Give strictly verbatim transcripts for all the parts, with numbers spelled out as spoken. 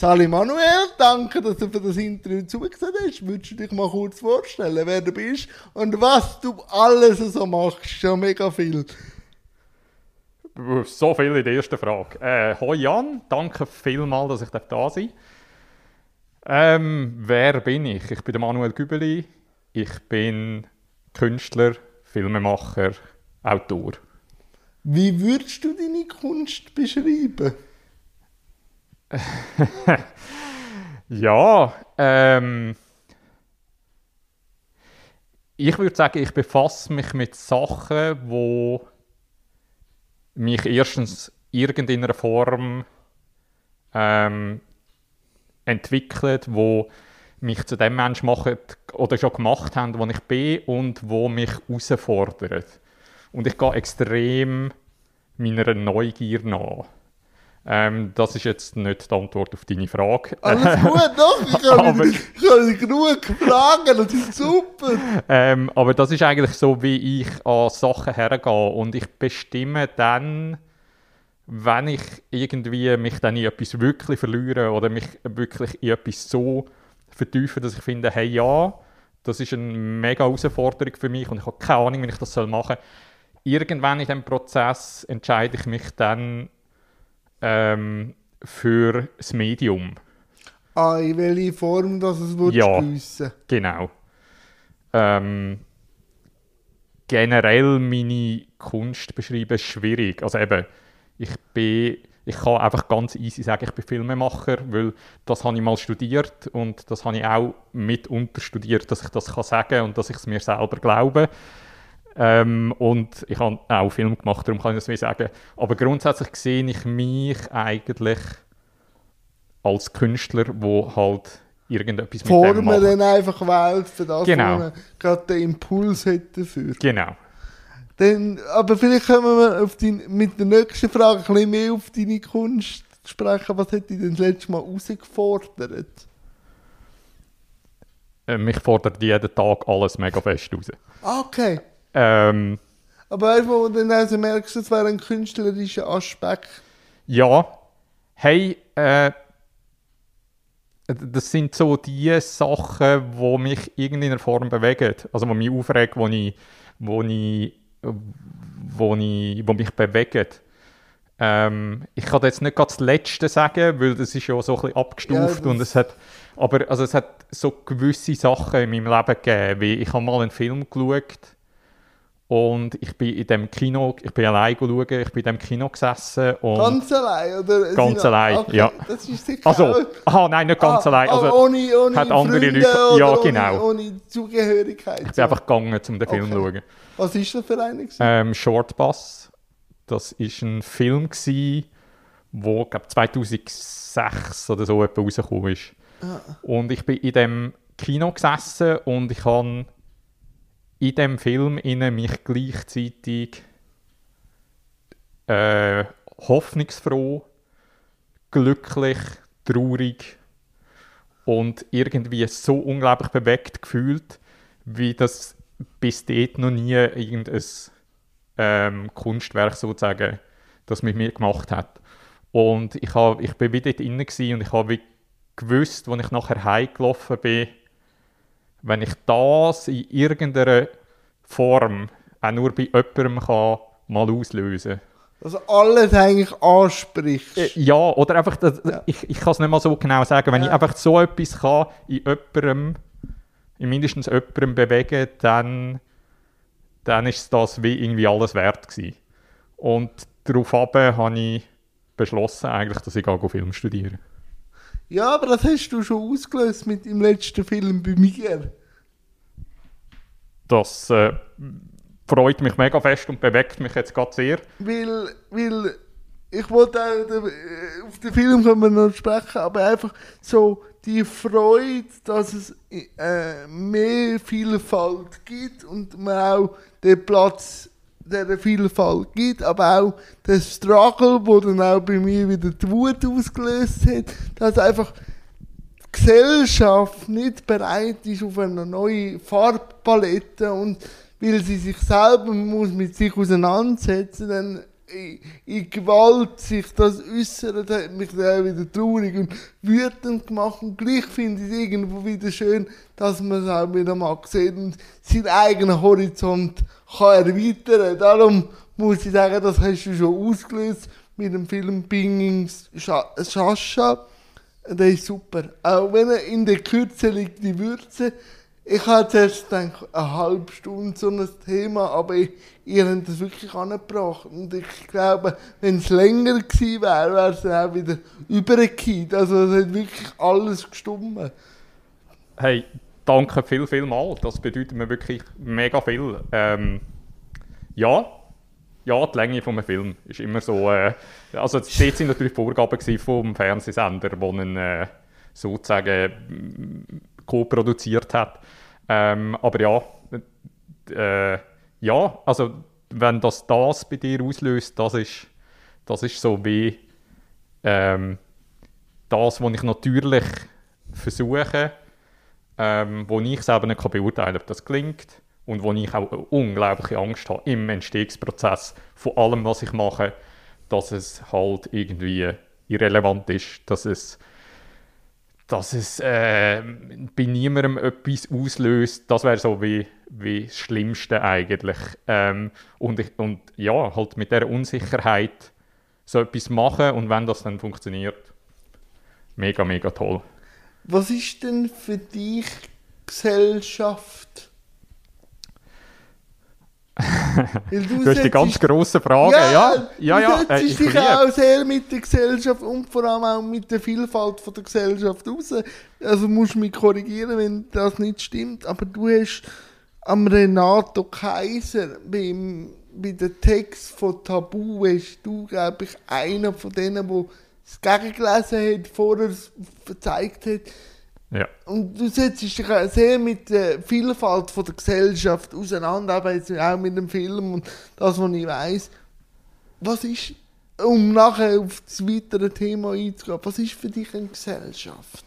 Sali Manuel, danke, dass du für das Interview zugesehen hast. Würdest du dich mal kurz vorstellen, wer du bist und was du alles so machst? Schon mega viel. So viel in der ersten Frage. Äh, Hoi Jan, danke vielmals, dass ich da sein darf. Ähm, wer bin ich? Ich bin der Manuel Gübeli. Ich bin Künstler, Filmemacher, Autor. Wie würdest du deine Kunst beschreiben? ja, ähm... Ich würde sagen, ich befasse mich mit Sachen, die mich erstens irgendeiner Form ähm, entwickelt, die mich zu dem Menschen machen oder schon gemacht haben, wo ich bin und wo mich herausfordert. Und ich gehe extrem meiner Neugier nach. Ähm, das ist jetzt nicht die Antwort auf deine Frage. Alles gut, doch, ich kann, ich kann genug fragen, das ist super. Ähm, aber das ist eigentlich so, wie ich an Sachen hergehe. Und ich bestimme dann, wenn ich irgendwie mich dann in etwas wirklich verliere oder mich wirklich in etwas so vertiefe, dass ich finde, hey ja, das ist eine mega Herausforderung für mich und ich habe keine Ahnung, wie ich das machen soll. Irgendwann in diesem Prozess entscheide ich mich dann, Ähm, für das Medium. Ah, in welche Form das es würde fliessen? Ja, genau. Ähm, generell meine Kunst beschreiben ist schwierig. Also eben, ich bin, ich kann einfach ganz easy sagen, ich bin Filmemacher, weil das habe ich mal studiert und das habe ich auch mitunter studiert, dass ich das kann sagen und dass ich es mir selber glaube. Ähm, und ich habe auch Film gemacht, darum kann ich das nicht sagen. Aber grundsätzlich sehe ich mich eigentlich als Künstler, der halt irgendetwas Formen mit dem macht. Formen dann einfach wählt, für das, genau. Wo man gerade den Impuls hat dafür. Genau. Dann, aber vielleicht können wir auf die, mit der nächsten Frage ein bisschen mehr auf deine Kunst sprechen. Was hat dich denn das letzte Mal herausgefordert? Äh, mich fordert jeden Tag alles mega fest raus. Okay. Ähm, Aber einfach, dann also merkst du, es wäre ein künstlerischer Aspekt. Ja. Hey, äh, das sind so die Sachen, die mich in irgendeiner Form bewegen. Also, die mich aufregen, die ich, wo ich, wo ich, wo mich bewegen. Ähm, ich kann jetzt nicht gerade das Letzte sagen, weil das ist ja so ein bisschen abgestuft. Ja, und es hat, aber also es hat so gewisse Sachen in meinem Leben gegeben, wie ich habe mal einen Film geschaut. Und ich bin in dem Kino, ich bin allein schauen, ich bin in dem Kino gesessen. Und ganz allein? Oder ganz allein, okay, ja. Das ist sicher also, aha, nein, nicht ganz ah, allein. Also, ah, ohne ohne hat andere Freunde Leute, ja, ohne, genau. Ohne Zugehörigkeit? Ich bin so. einfach gegangen, um den Film zu okay. schauen. Was war das für einer? Ähm, Short Bus. Das war ein Film, der zweitausendsechs oder so etwa rausgekommen ist. Ah. Und ich bin in dem Kino gesessen und ich habe in diesem Film inne mich gleichzeitig äh, hoffnungsfroh, glücklich, traurig und irgendwie so unglaublich bewegt gefühlt, wie das bis dort noch nie irgendein ähm, Kunstwerk sozusagen das mit mir gemacht hat. Und ich, hab, ich bin wieder dort inne gewesen und ich habe gewusst, als ich nachher heimgelaufen bin, wenn ich das in irgendeiner Form auch nur bei jemandem kann, mal auslösen kann. Also alles eigentlich ansprichst. Äh, ja, oder einfach, das, ja. ich, ich kann es nicht mal so genau sagen, wenn ja. ich einfach so etwas kann, in jemandem, in mindestens jemandem bewegen, dann, dann ist das wie irgendwie alles wert gewesen. Und daraufhin habe ich beschlossen, eigentlich, dass ich Film studiere. Ja, aber das hast du schon ausgelöst mit dem letzten Film bei mir. Das äh, freut mich mega fest und bewegt mich jetzt gerade sehr. Weil, weil ich wollte auch, auf den Film können wir noch sprechen, aber einfach so die Freude, dass es äh, mehr Vielfalt gibt und man auch den Platz der Vielfalt gibt, aber auch der Struggle, der dann auch bei mir wieder die Wut ausgelöst hat, dass einfach die Gesellschaft nicht bereit ist auf eine neue Farbpalette und weil sie sich selber muss mit sich auseinandersetzen, dann in Gewalt sich das äußert, hat mich dann auch wieder traurig und wütend gemacht. Und gleich finde ich es irgendwo wieder schön, dass man es auch wieder mal sieht und seinen eigenen Horizont kann erweitern. Darum muss ich sagen, das hast du schon ausgelöst mit dem Film Being Sascha. Der ist super. Auch wenn er in der Kürze liegt, die Würze. Ich habe zuerst gedacht, eine halbe Stunde so ein Thema, aber ihr habt das wirklich angebracht. Und ich glaube, wenn es länger gewesen wäre, wäre es auch wieder übergekommen. Also es hat wirklich alles gestimmt. Hey, danke viel, viel mal. Das bedeutet mir wirklich mega viel. Ähm, ja, ja, die Länge eines Films ist immer so... Äh, also das sind natürlich Vorgaben vom Fernsehsender, die einen äh, sozusagen... co-produziert hat. Ähm, aber ja, äh, ja, also wenn das das bei dir auslöst, das ist, das ist so wie ähm, das, was ich natürlich versuche, ähm, wo ich selber nicht beurteilen kann, ob das klingt und wo ich auch unglaubliche Angst habe im Entstehungsprozess von allem, was ich mache, dass es halt irgendwie irrelevant ist, dass es dass es äh, bei niemandem etwas auslöst, das wäre so wie, wie das Schlimmste eigentlich. Ähm, und, ich, und ja, halt mit dieser Unsicherheit so etwas machen und wenn das dann funktioniert, mega, mega toll. Was ist denn für dich Gesellschaft? Weil du, du hast die ganz grossen Fragen. Ja, ja, ja, ja, du setzt äh, dich auch sehr mit der Gesellschaft und vor allem auch mit der Vielfalt von der Gesellschaft raus. Also musst du mich korrigieren, wenn das nicht stimmt. Aber du hast am Renato Kaiser beim, bei den Text von Tabu, hast du, glaube ich, einer von denen, der es gegengelesen hat, vorher es gezeigt hat. Ja. Und du setzt dich sehr mit der Vielfalt von der Gesellschaft auseinander, aber jetzt auch mit dem Film und das, was ich weiss. Was ist, um nachher auf das weitere Thema einzugehen, was ist für dich eine Gesellschaft?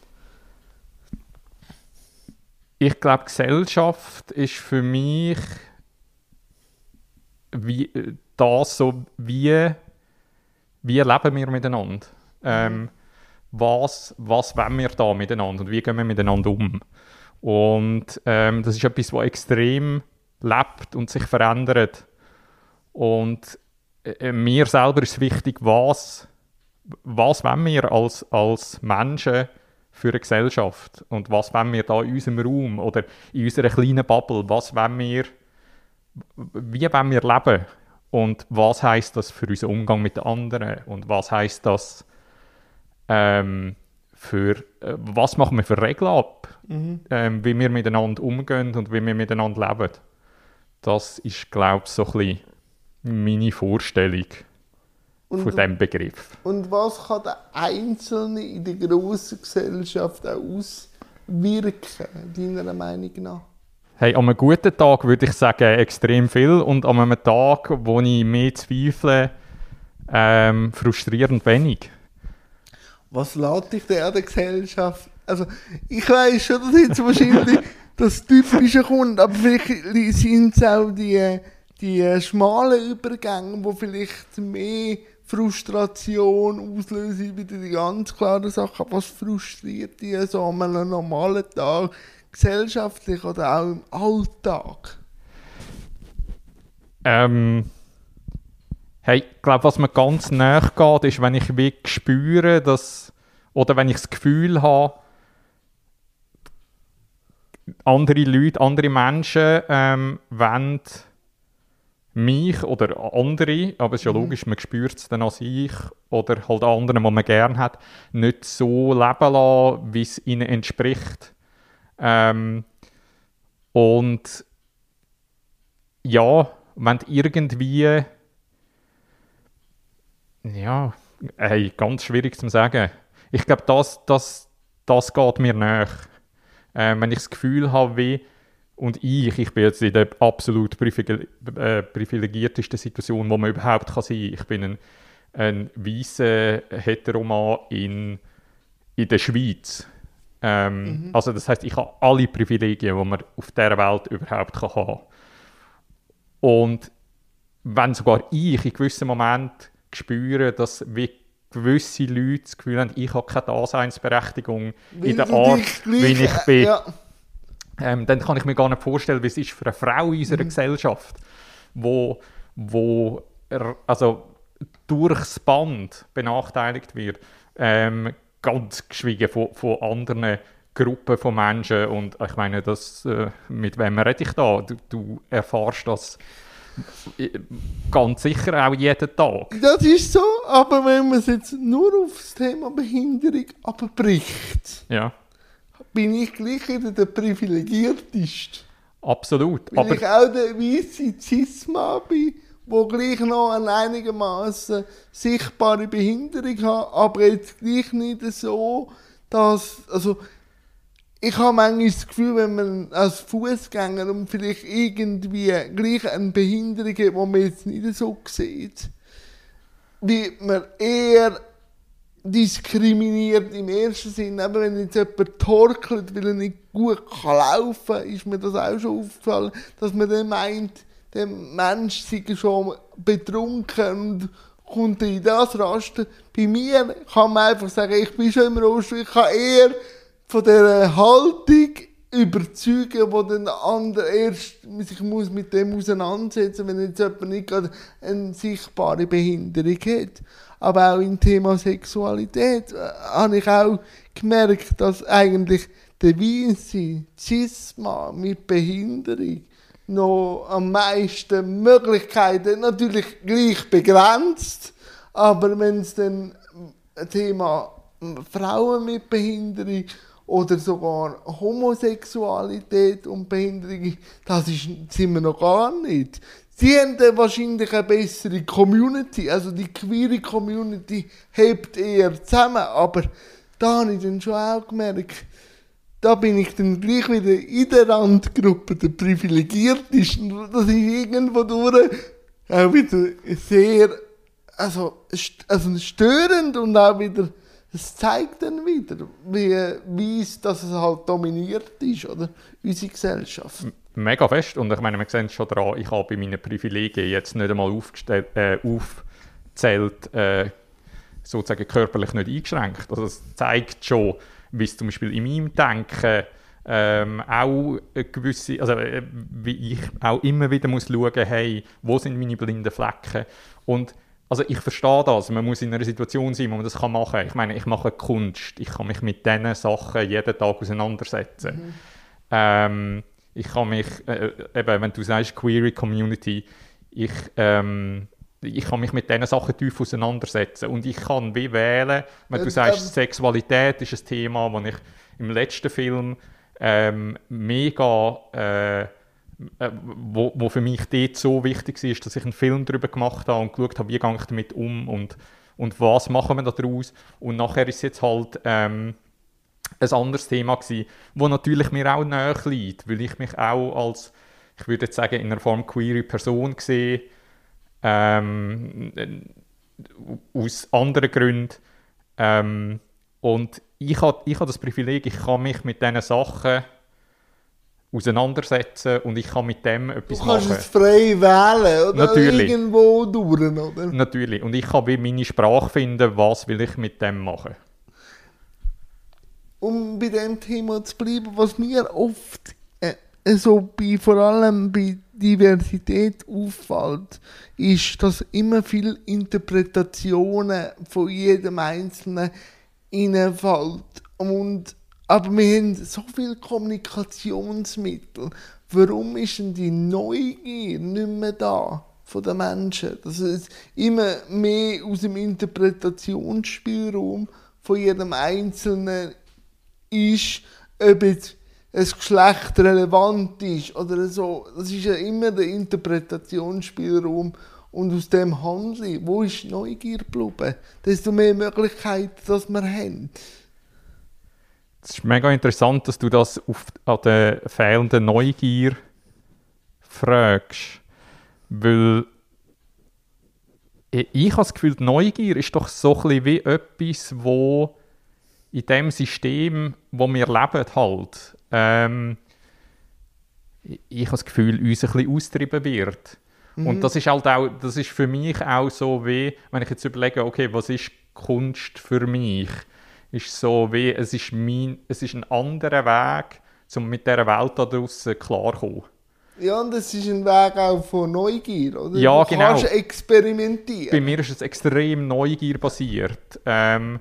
Ich glaube, Gesellschaft ist für mich wie, das so, wie, wie leben wir miteinander. Ähm, Was, was wollen wir da miteinander und wie gehen wir miteinander um? Und ähm, das ist etwas, was extrem lebt und sich verändert. Und äh, mir selber ist wichtig, was, was wollen wir als, als Menschen für eine Gesellschaft? Und was wollen wir da in unserem Raum oder in unserer kleinen Bubble? Was wollen wir, wie wollen wir leben? Und was heisst das für unseren Umgang mit den anderen? Und was heisst das Ähm, für, äh, was machen wir für Regeln ab, mhm. ähm, wie wir miteinander umgehen und wie wir miteinander leben. Das ist, glaube ich, so ein bisschen meine Vorstellung und, von diesem Begriff. Und was kann der Einzelne in der grossen Gesellschaft auch auswirken, deiner Meinung nach? Hey, an einem guten Tag würde ich sagen, extrem viel. Und an einem Tag, wo ich mehr zweifle, ähm, frustrierend wenig. Was lädt dich denn an der Gesellschaft? Also, ich weiss schon, dass jetzt wahrscheinlich das Typische kommt, aber vielleicht sind es auch die, die schmalen Übergänge, die vielleicht mehr Frustration auslösen bei den ganz klaren Sachen. Was frustriert dich so an einem normalen Tag, gesellschaftlich oder auch im Alltag? Ähm... Hey, ich glaube, was mir ganz nahe geht, ist, wenn ich wirklich spüre, dass, oder wenn ich das Gefühl habe, andere Leute, andere Menschen ähm, wollen mich oder andere, aber es ist ja logisch, man spürt es dann an sich oder halt an anderen, die man gerne hat, nicht so leben lassen, wie es ihnen entspricht. Ähm, und ja, wenn irgendwie... Ja, hey, ganz schwierig zu sagen. Ich glaube, das, das, das geht mir nach. Ähm, wenn ich das Gefühl habe, wie, und ich, ich bin jetzt in der absolut privile- äh, privilegiertesten Situation, wo man überhaupt kann sein kann. Ich bin ein, ein weisser Heteroman in, in der Schweiz. Ähm, mhm. Also das heisst, ich habe alle Privilegien, die man auf dieser Welt überhaupt kann haben. Und wenn sogar ich in gewissen Momenten spüre, dass wie gewisse Leute das Gefühl haben, ich habe keine Daseinsberechtigung weil in der Art, wie ich bin. Ja. Ähm, dann kann ich mir gar nicht vorstellen, wie es ist für eine Frau in unserer mhm. Gesellschaft, wo, wo er, also durchs Band benachteiligt wird, ähm, ganz geschwiegen von, von anderen Gruppen von Menschen. Und ich meine, das, äh, mit wem rede ich da? Du, du erfährst das ganz sicher auch jeden Tag. Das ist so, aber wenn man es jetzt nur auf das Thema Behinderung abbricht, ja. bin ich gleich wieder der Privilegierteste. Absolut. Weil aber ich auch der weisse Cis-Mann bin, der gleich noch eine einigermaßen sichtbare Behinderung hat, aber jetzt gleich nicht so, dass... Also, ich habe manchmal das Gefühl, wenn man als Fußgänger und vielleicht irgendwie gleich eine Behinderung hat, die man jetzt nicht so sieht, wird man eher diskriminiert im ersten Sinn. Aber wenn jetzt jemand torkelt, weil er nicht gut laufen kann, ist mir das auch schon aufgefallen, dass man dann meint, der Mensch sei schon betrunken und kommt in das Rasten. Bei mir kann man einfach sagen, ich bin schon im Rost, ich kann eher von dieser Haltung überzeugen, wo dann der andere erst sich muss mit dem auseinandersetzen muss, wenn jetzt jemand nicht gerade eine sichtbare Behinderung hat. Aber auch im Thema Sexualität äh, habe ich auch gemerkt, dass eigentlich der weisse Cis-Mann mit Behinderung noch am meisten Möglichkeiten, natürlich gleich begrenzt, aber wenn es dann ein Thema Frauen mit Behinderung oder sogar Homosexualität und Behinderung, das ist, sind wir noch gar nicht. Sie haben dann wahrscheinlich eine bessere Community, also die queere Community hebt eher zusammen, aber da habe ich dann schon auch gemerkt, da bin ich dann gleich wieder in der Randgruppe, der Privilegiertesten, das ist irgendwo durch auch wieder sehr, also, also störend und auch wieder, es zeigt dann wieder, wie, wie es, dass es halt dominiert ist, oder? Unsere Gesellschaft. Mega fest. Und ich meine, wir sehen es schon daran, ich habe bei meinen Privilegien jetzt nicht einmal aufgezählt, äh, aufgezählt äh, sozusagen körperlich nicht eingeschränkt. Also es zeigt schon, wie es zum Beispiel in meinem Denken ähm, auch gewisse, also äh, wie ich auch immer wieder muss schauen, hey, wo sind meine blinden Flecken? Und also ich verstehe das, man muss in einer Situation sein, wo man das machen kann. Ich meine, ich mache Kunst, ich kann mich mit diesen Sachen jeden Tag auseinandersetzen. Mhm. Ähm, ich kann mich, äh, eben, wenn du sagst, Queer Community, ich, ähm, ich kann mich mit diesen Sachen tief auseinandersetzen. Und ich kann wie wählen, wenn du ähm, sagst, Sexualität ist ein Thema, das ich im letzten Film ähm, mega... Äh, Wo, wo für mich dort so wichtig war, dass ich einen Film darüber gemacht habe und geschaut habe, wie gehe ich damit um und, und was machen wir daraus. Und nachher war es jetzt halt ähm, ein anderes Thema gewesen, das natürlich mir auch nahe liegt, weil ich mich auch als, ich würde jetzt sagen, in einer Form queere Person sehe, ähm, aus anderen Gründen. Ähm, und ich habe ich habe das Privileg, ich kann mich mit diesen Sachen auseinandersetzen und ich kann mit dem etwas machen. Du kannst es frei wählen, oder? Natürlich. Irgendwo durch, oder? Natürlich. Und ich kann wie meine Sprache finden, was will ich mit dem machen. Um bei dem Thema zu bleiben, was mir oft äh, so bei, vor allem bei Diversität auffällt, ist, dass immer viele Interpretationen von jedem Einzelnen hineinfallen. Und aber wir haben so viele Kommunikationsmittel. Warum ist denn die Neugier nicht mehr da von den Menschen? Dass es immer mehr aus dem Interpretationsspielraum von jedem Einzelnen ist, ob jetzt ein Geschlecht relevant ist oder so. Das ist ja immer der Interpretationsspielraum. Und aus dem Handeln, wo ist Neugier geblieben? Desto mehr Möglichkeiten, dass wir haben. Es ist mega interessant, dass du das auf, an der fehlenden Neugier fragst, weil ich, ich habe das Gefühl, die Neugier ist doch so ein bisschen wie etwas, wo in dem System, wo wir leben, halt, ähm, ich habe das Gefühl, uns ein bisschen austrieben wird. Mhm. Und das ist halt auch, das ist für mich auch so wie, wenn ich jetzt überlege, okay, was ist Kunst für mich? Ist so wie, es ist, mein, es ist ein anderer Weg, um mit dieser Welt da draussen klarzukommen. Ja, und es ist ein Weg auch von Neugier, oder? Ja, du kannst genau experimentieren. Bei mir ist es extrem neugierbasiert. Ähm,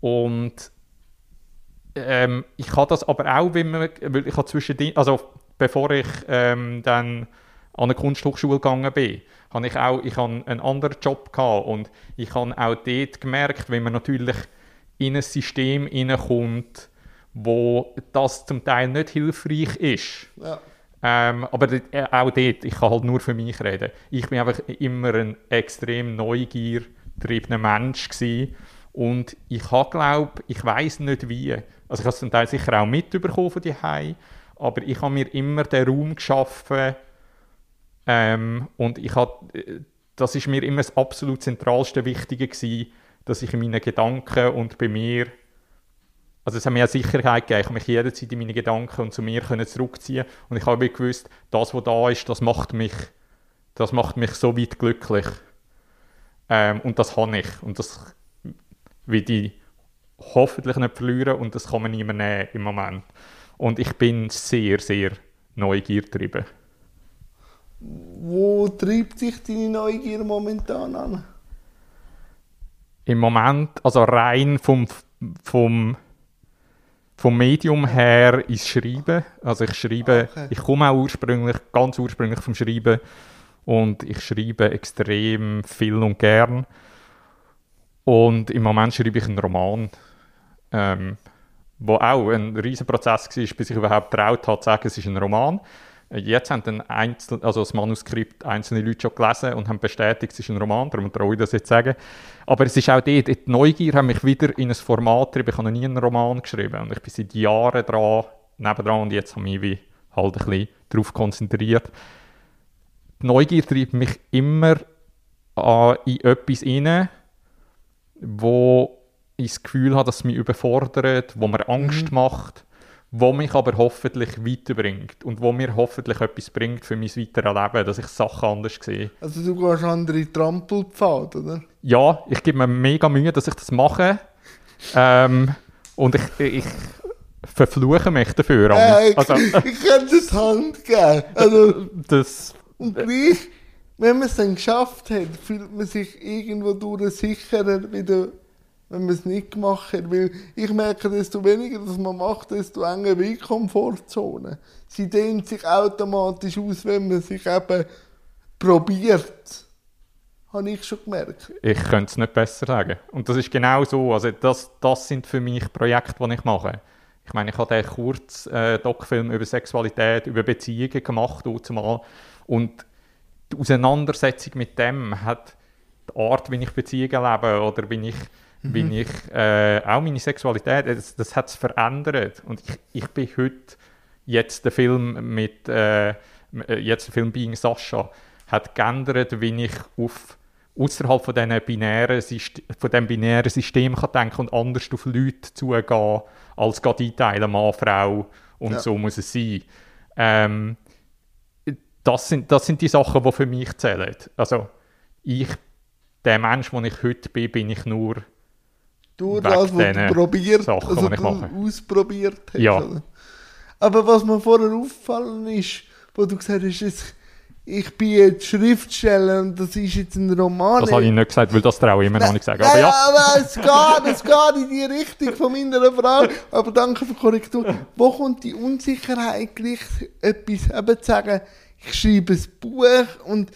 und ähm, ich habe das aber auch, wenn man, weil ich habe zwischendrin, also bevor ich ähm, dann an eine Kunsthochschule gegangen bin, habe ich auch, ich habe einen anderen Job gehabt und ich habe auch dort gemerkt, wenn man natürlich in ein System hineinkommt, wo das zum Teil nicht hilfreich ist. Ja. Ähm, aber d- äh, auch dort, ich kann halt nur für mich reden. Ich bin einfach immer ein extrem neugiergetriebener Mensch gewesen. Und ich habe, glaube ich, ich weiss nicht wie. Also ich habe es zum Teil sicher auch mitbekommen von zuhause, aber ich habe mir immer den Raum geschaffen. Ähm, und ich hab, das war mir immer das absolut zentralste Wichtige gewesen, dass ich in meinen Gedanken und bei mir, also es hat mir ja Sicherheit gegeben, ich habe mich jederzeit in meine Gedanken und zu mir können zurückziehen und ich habe gewusst, das, was da ist, das macht mich, das macht mich so weit glücklich. Ähm, und das habe ich und das will ich hoffentlich nicht verlieren und das kann man nicht mehr nehmen im Moment. Und ich bin sehr, sehr neugiergetrieben. Wo treibt sich deine Neugier momentan an? Im Moment, also rein vom, vom, vom Medium her ins Schreiben. Also ich schreibe, okay. Ich komme auch ursprünglich, ganz ursprünglich vom Schreiben und ich schreibe extrem viel und gern. Und im Moment schreibe ich einen Roman, ähm, wo auch ein riesen Prozess war, bis ich überhaupt getraut habe zu sagen, es ist ein Roman. Jetzt haben dann einzel- also das Manuskript einzelne Leute schon gelesen und haben bestätigt, es ist ein Roman, darum traue ich das jetzt zu sagen. Aber es ist auch dort, die Neugier hat mich wieder in ein Format getrieben. Ich habe noch nie einen Roman geschrieben und ich bin seit Jahren dran, nebendran und jetzt habe ich mich halt ein bisschen darauf konzentriert. Die Neugier treibt mich immer an, in etwas hinein, wo ich das Gefühl habe, dass es mich überfordert, wo mir Angst mhm. macht, wo mich aber hoffentlich weiterbringt und wo mir hoffentlich etwas bringt für mein weiteres Leben, dass ich Sachen anders sehe. Also du gehst andere Trampelpfade, oder? Ja, ich gebe mir mega Mühe, dass ich das mache. ähm, und ich, ich verfluche mich dafür. Äh, ich, also, äh, ich kann das Hand geben. Also, das, und gleich, wenn man es dann geschafft hat, fühlt man sich irgendwo durch sicherer wieder, wenn man es nicht gemacht hat. Weil ich merke, desto weniger das man macht, desto enger wird die Komfortzone. Sie dehnt sich automatisch aus, wenn man sich eben probiert. Habe ich schon gemerkt. Ich könnte es nicht besser sagen. Und das ist genau so. Also das, das sind für mich Projekte, die ich mache. Ich meine, ich habe einen kurzen äh, Doc-Film über Sexualität, über Beziehungen gemacht. Und die Auseinandersetzung mit dem hat die Art, wie ich Beziehungen lebe oder wie ich bin ich äh, auch meine Sexualität, das, das hat es verändert. Und ich, ich bin heute, jetzt der Film mit, äh, jetzt der Film Being Sascha, hat geändert, wie ich auf, ausserhalb von, binären, von diesem binären System kann denken und anders auf Leute zugehen, als gerade einteilen, Mann, Frau und ja. So muss es sein. Ähm, das, sind, das sind die Sachen, die für mich zählen. Also ich, der Mensch, der ich heute bin, bin ich nur durch das, was du probiert, Sachen, also du ausprobiert hast. Ja. Aber was mir vorher aufgefallen ist, wo du gesagt hast, ist, ich bin jetzt Schriftsteller und das ist jetzt ein Roman. Das habe ich nicht gesagt, weil das traue ich immer nein, noch nicht sagen. Aber ja, aber es geht, es geht in die Richtung von meiner Frage. Aber danke für die Korrektur. Wo kommt die Unsicherheit, gleich etwas eben zu sagen, ich schreibe ein Buch und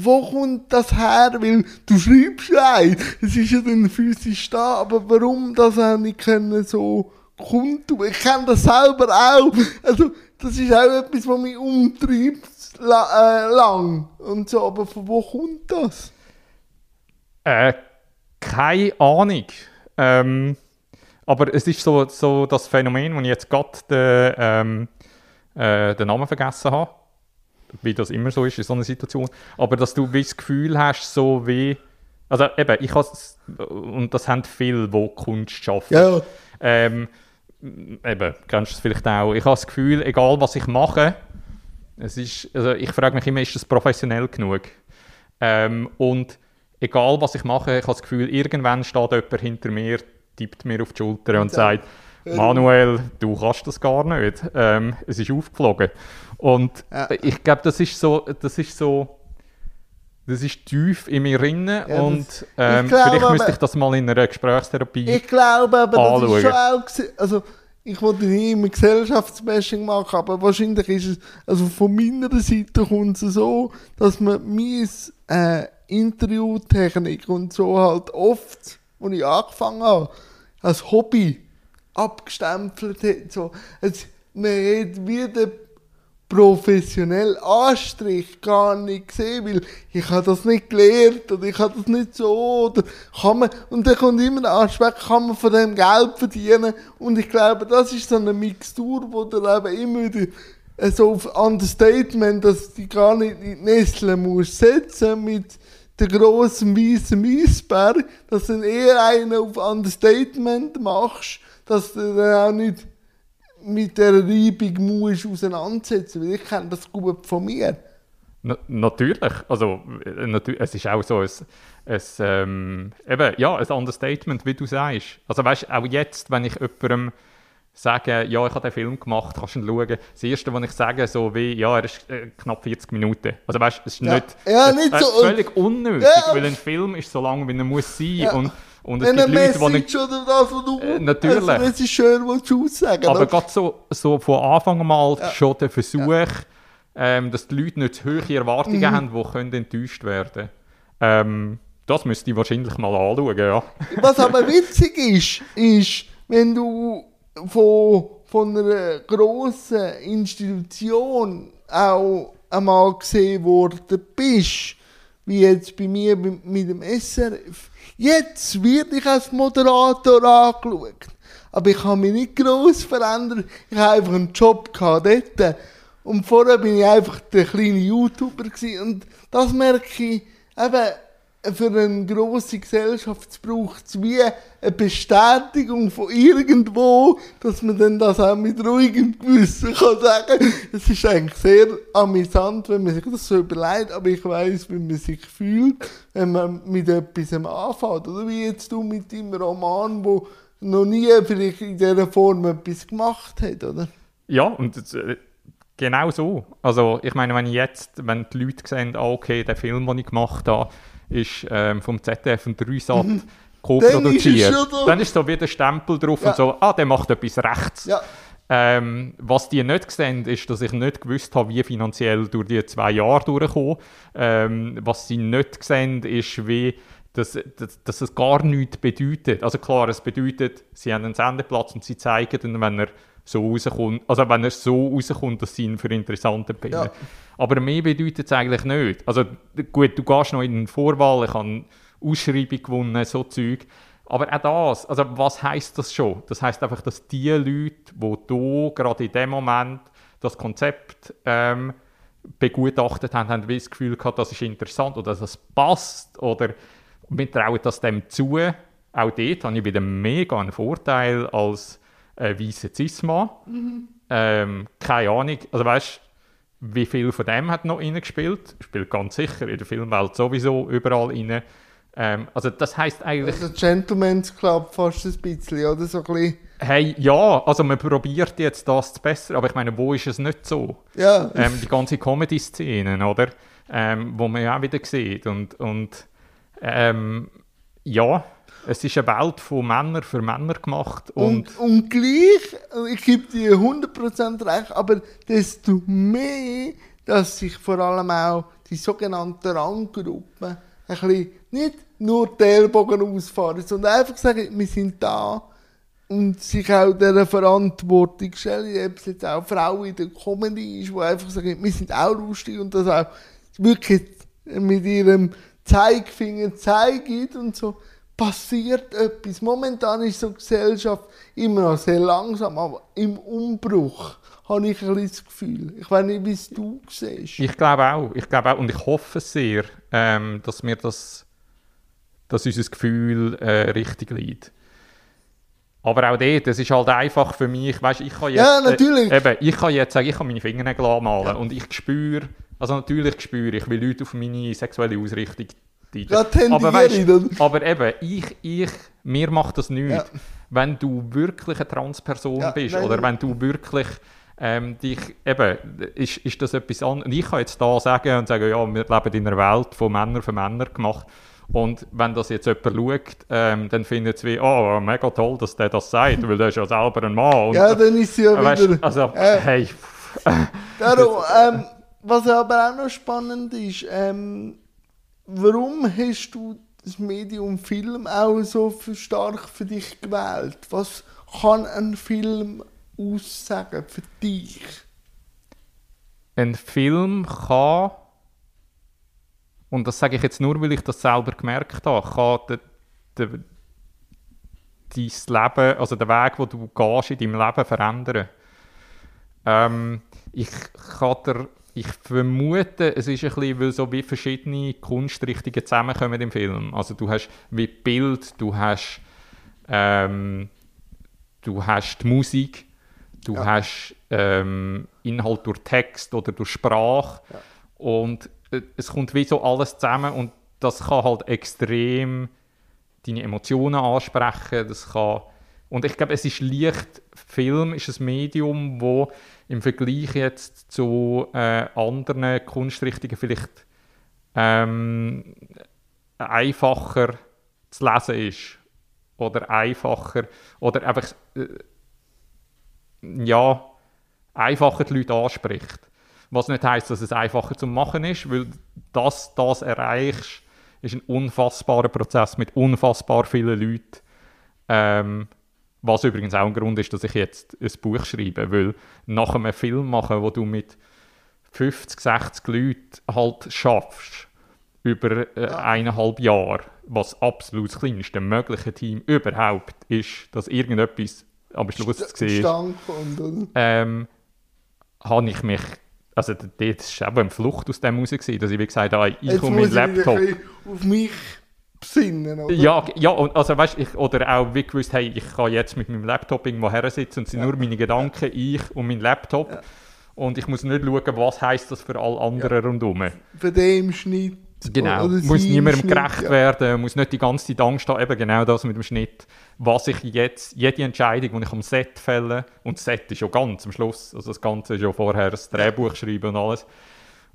wo kommt das her? Weil du schreibst ein, es ist ja dann physisch da, aber warum das auch nicht können so kundtun? Ich kenne das selber auch. Also das ist auch etwas, was mich umtreibt la- äh, lang und so. Aber von wo kommt das? Äh, keine Ahnung. Ähm, aber es ist so, so das Phänomen, wo ich jetzt gerade den, ähm, äh, den Namen vergessen habe. Wie das immer so ist in so einer Situation, aber dass du das Gefühl hast, so wie, also eben, ich habe, und das haben viele, die Kunst schaffen. Ja. Ähm, eben, kennst du es vielleicht auch, ich habe das Gefühl, egal was ich mache, Es ist, also ich frage mich immer, ist das professionell genug? Ähm, und egal, was ich mache, ich habe das Gefühl, irgendwann steht jemand hinter mir, tippt mir auf die Schulter und sagt, Manuel, du kannst das gar nicht. Ähm, es ist aufgeflogen. Und ja. ich glaube, das ist so, das ist so, das ist tief in mir drin ja, und ähm, ich glaube, vielleicht müsste ich das mal in einer Gesprächstherapie ich glaube, aber anschauen. Das ist schon auch, also ich wollte nie immer Gesellschaftsbashing machen, aber wahrscheinlich ist es, also von meiner Seite kommt es so, dass man meine äh, Interviewtechnik und so halt oft, als ich angefangen habe, als Hobby abgestempelt hat. So. Es, man hat wieder professionell Anstrich gar nicht gesehen, weil ich habe das nicht gelernt oder ich habe das nicht so. Oder kann man, und dann kommt immer der Aspekt, kann man von dem Geld verdienen. Und ich glaube, das ist so eine Mixtur, wo der eben immer wieder so auf Understatement, dass die gar nicht in die Nestle muss setzen mit der grossen weißen Eisberg, dass du eher einen auf Understatement machst, dass du dann auch nicht mit dieser Reibung musst auseinandersetzen, weil ich kenne das gut von mir. Na, natürlich, also natü- es ist auch so ein, ein, ähm, eben, ja, ein Understatement, wie du sagst. Also weißt, auch jetzt, wenn ich jemandem sage, ja, ich habe den Film gemacht, kannst du ihn schauen. Das Erste, was ich sage, so wie, ja, er ist äh, knapp vierzig Minuten. Also weißt, es ist ja. nicht, ja, nicht es, so es ist völlig unnötig, ja. weil ein Film ist so lang, wie er muss sein. Ja. Und, Und es gibt Leute, die nicht... oder das, was du... Äh, natürlich. Also, es ist schön, was du aussagen. Aber gerade so, so von Anfang mal ja. schon der Versuch, ja. ähm, dass die Leute nicht zu hohe Erwartungen mhm. haben, die können enttäuscht werden. Ähm, das müsste ich wahrscheinlich mal anschauen, ja. Was aber witzig ist, ist, wenn du von, von einer grossen Institution auch einmal gesehen worden bist, wie jetzt bei mir mit, mit dem S R F, jetzt werde ich als Moderator angeschaut. Aber ich habe mich nicht gross verändert. Ich habe einfach einen Job gehabt dort. Und vorher war ich einfach der kleine YouTuber. Und das merke ich, eben, für eine grosse Gesellschaft braucht es wie eine Bestätigung von irgendwo, dass man dann das auch mit ruhigem Gewissen kann sagen kann. Es ist eigentlich sehr amüsant, wenn man sich das so überlegt, aber ich weiss, wie man sich fühlt, wenn man mit etwas anfängt. Oder wie jetzt du mit deinem Roman, der noch nie vielleicht in dieser Form etwas gemacht hat, oder? Ja, und das, äh, genau so. Also ich meine, wenn ich jetzt, wenn die Leute sehen, ah, okay, der Film, den ich gemacht habe, ist ähm, vom Z D F und drei S A T, mhm. Co-produziert. Dann, dann ist so wie der Stempel drauf ja. und so, ah, der macht etwas rechts. Ja. Ähm, was die nicht sehen, ist, dass ich nicht gewusst habe, wie finanziell durch die zwei Jahre durchkommen. Ähm, was sie nicht sehen, ist, wie, dass, dass, dass es gar nichts bedeutet. Also klar, es bedeutet, sie haben einen Sendeplatz und sie zeigen dann, wenn er so rauskommt, also wenn er so rauskommt, dass sie ihn für interessant empfinden. Ja. Aber mehr bedeutet es eigentlich nicht. Also gut, du gehst noch in den Vorwahl, ich habe Ausschreibung gewonnen, so Zeug. Aber auch das, also was heisst das schon? Das heisst einfach, dass die Leute, die hier gerade in dem Moment das Konzept ähm, begutachtet haben, haben das Gefühl gehabt, das ist interessant oder das passt oder wir trauen das dem zu. Auch dort habe ich wieder mega einen Vorteil als äh, weißer Cis-Mann. Mhm. Ähm, keine Ahnung, also weißt, wie viel von dem hat noch reingespielt? Spielt ganz sicher in der Filmwelt sowieso überall rein. Ähm, also das heisst eigentlich... Also Gentleman's Club fast ein bisschen, oder? So ein bisschen. Hey, ja, also man probiert jetzt das zu bessern, aber ich meine, wo ist es nicht so? Ja. Ähm, die ganze Comedy-Szene, oder? Ähm, wo man ja auch wieder sieht. Und, und ähm, ja, es ist eine Welt von Männern für Männer gemacht. Und, und, und gleich, ich gebe dir hundert Prozent recht, aber desto mehr, dass sich vor allem auch die sogenannten Ranggruppen ein bisschen nicht nur die Ellbogen ausfahren, sondern einfach sagen, wir sind da und sich auch dieser Verantwortung stellen. Ob es jetzt auch Frauen in der Comedy ist, die einfach sagen, wir sind auch lustig und das auch wirklich mit ihrem Zeigefinger zeigen und so passiert etwas. Momentan ist so die Gesellschaft immer noch sehr langsam, aber im Umbruch habe ich ein bisschen das Gefühl. Ich weiß nicht, wie es du siehst. Ich glaube auch. Ich glaube auch. Und ich hoffe sehr, ähm, dass mir das dass unser Gefühl äh, richtig liegt. Aber auch dort, das ist halt einfach für mich, weißt, ich kann jetzt, ja, natürlich. Äh, eben, ich kann jetzt sagen, ich kann meine Fingernägel anmalen, ja, und ich spüre, also natürlich spüre ich, wie Leute auf meine sexuelle Ausrichtung deuten. Ja, aber, weißt, aber eben, ich, ich, mir macht das nichts. Ja. Wenn du wirklich eine Transperson ja, bist, nein, oder wenn du wirklich ähm, dich, eben, ist, ist das etwas anderes. Ich kann jetzt da sagen und sagen, ja, wir leben in einer Welt von Männern für Männer gemacht. Und wenn das jetzt jemand schaut, ähm, dann findet es wie, oh, mega toll, dass der das sagt, weil der ist ja selber ein Mann. Und, ja, dann ist sie ja äh, wieder... Weißt, also, äh, hey. Darum, ähm, was aber auch noch spannend ist, ähm, warum hast du das Medium Film auch so für stark für dich gewählt? Was kann ein Film aussagen für dich? Ein Film kann... Und das sage ich jetzt nur, weil ich das selber gemerkt habe. Kann de, de, dein Leben, also den Weg, den du gehst in deinem Leben, verändern. Ähm, ich, kann der, ich vermute, es ist ein bisschen, weil so wie verschiedene Kunstrichtungen zusammenkommen im Film. Also du hast wie Bild, du hast, ähm, du hast die Musik, du ja. hast ähm, Inhalt durch Text oder durch Sprache. Ja. Und es kommt wie so alles zusammen und das kann halt extrem deine Emotionen ansprechen. Das kann, und ich glaube, es ist leicht, Film ist ein Medium, wo im Vergleich jetzt zu äh, anderen Kunstrichtungen vielleicht ähm, einfacher zu lesen ist. Oder einfacher, oder einfach, äh, ja, einfacher die Leute anspricht. Was nicht heisst, dass es einfacher zu machen ist, weil das, das erreichst, ist ein unfassbarer Prozess mit unfassbar vielen Leuten. Ähm, was übrigens auch ein Grund ist, dass ich jetzt ein Buch schreibe, weil nach einem Film machen, wo du mit fünfzig, sechzig Leuten halt schaffst, über äh, eineinhalb Jahre, was absolut das kleinste mögliche Team überhaupt ist, dass irgendetwas am Schluss St- zu sehen ist, ähm, habe ich mich... Also das war auch eine Flucht aus dem raus, dass ich wie gesagt habe, ich und mein Laptop... Jetzt muss ich mich auf mich besinnen, oder? Ja, ja und also, weißt, ich, oder auch wie gewusst, hey, ich kann jetzt mit meinem Laptop irgendwo her sitzen und es sind ja. nur meine Gedanken, ich und mein Laptop. Ja. Und ich muss nicht schauen, was heisst das für alle anderen ja. rundherum. Für den Schnitt. Genau, muss niemandem Schnitt, gerecht ja. werden, muss nicht die ganze Zeit Angst haben, eben genau das mit dem Schnitt. Was ich jetzt, jede Entscheidung, die ich am Set fälle, und das Set ist ja ganz am Schluss, also das Ganze ist ja vorher das Drehbuch schreiben und alles,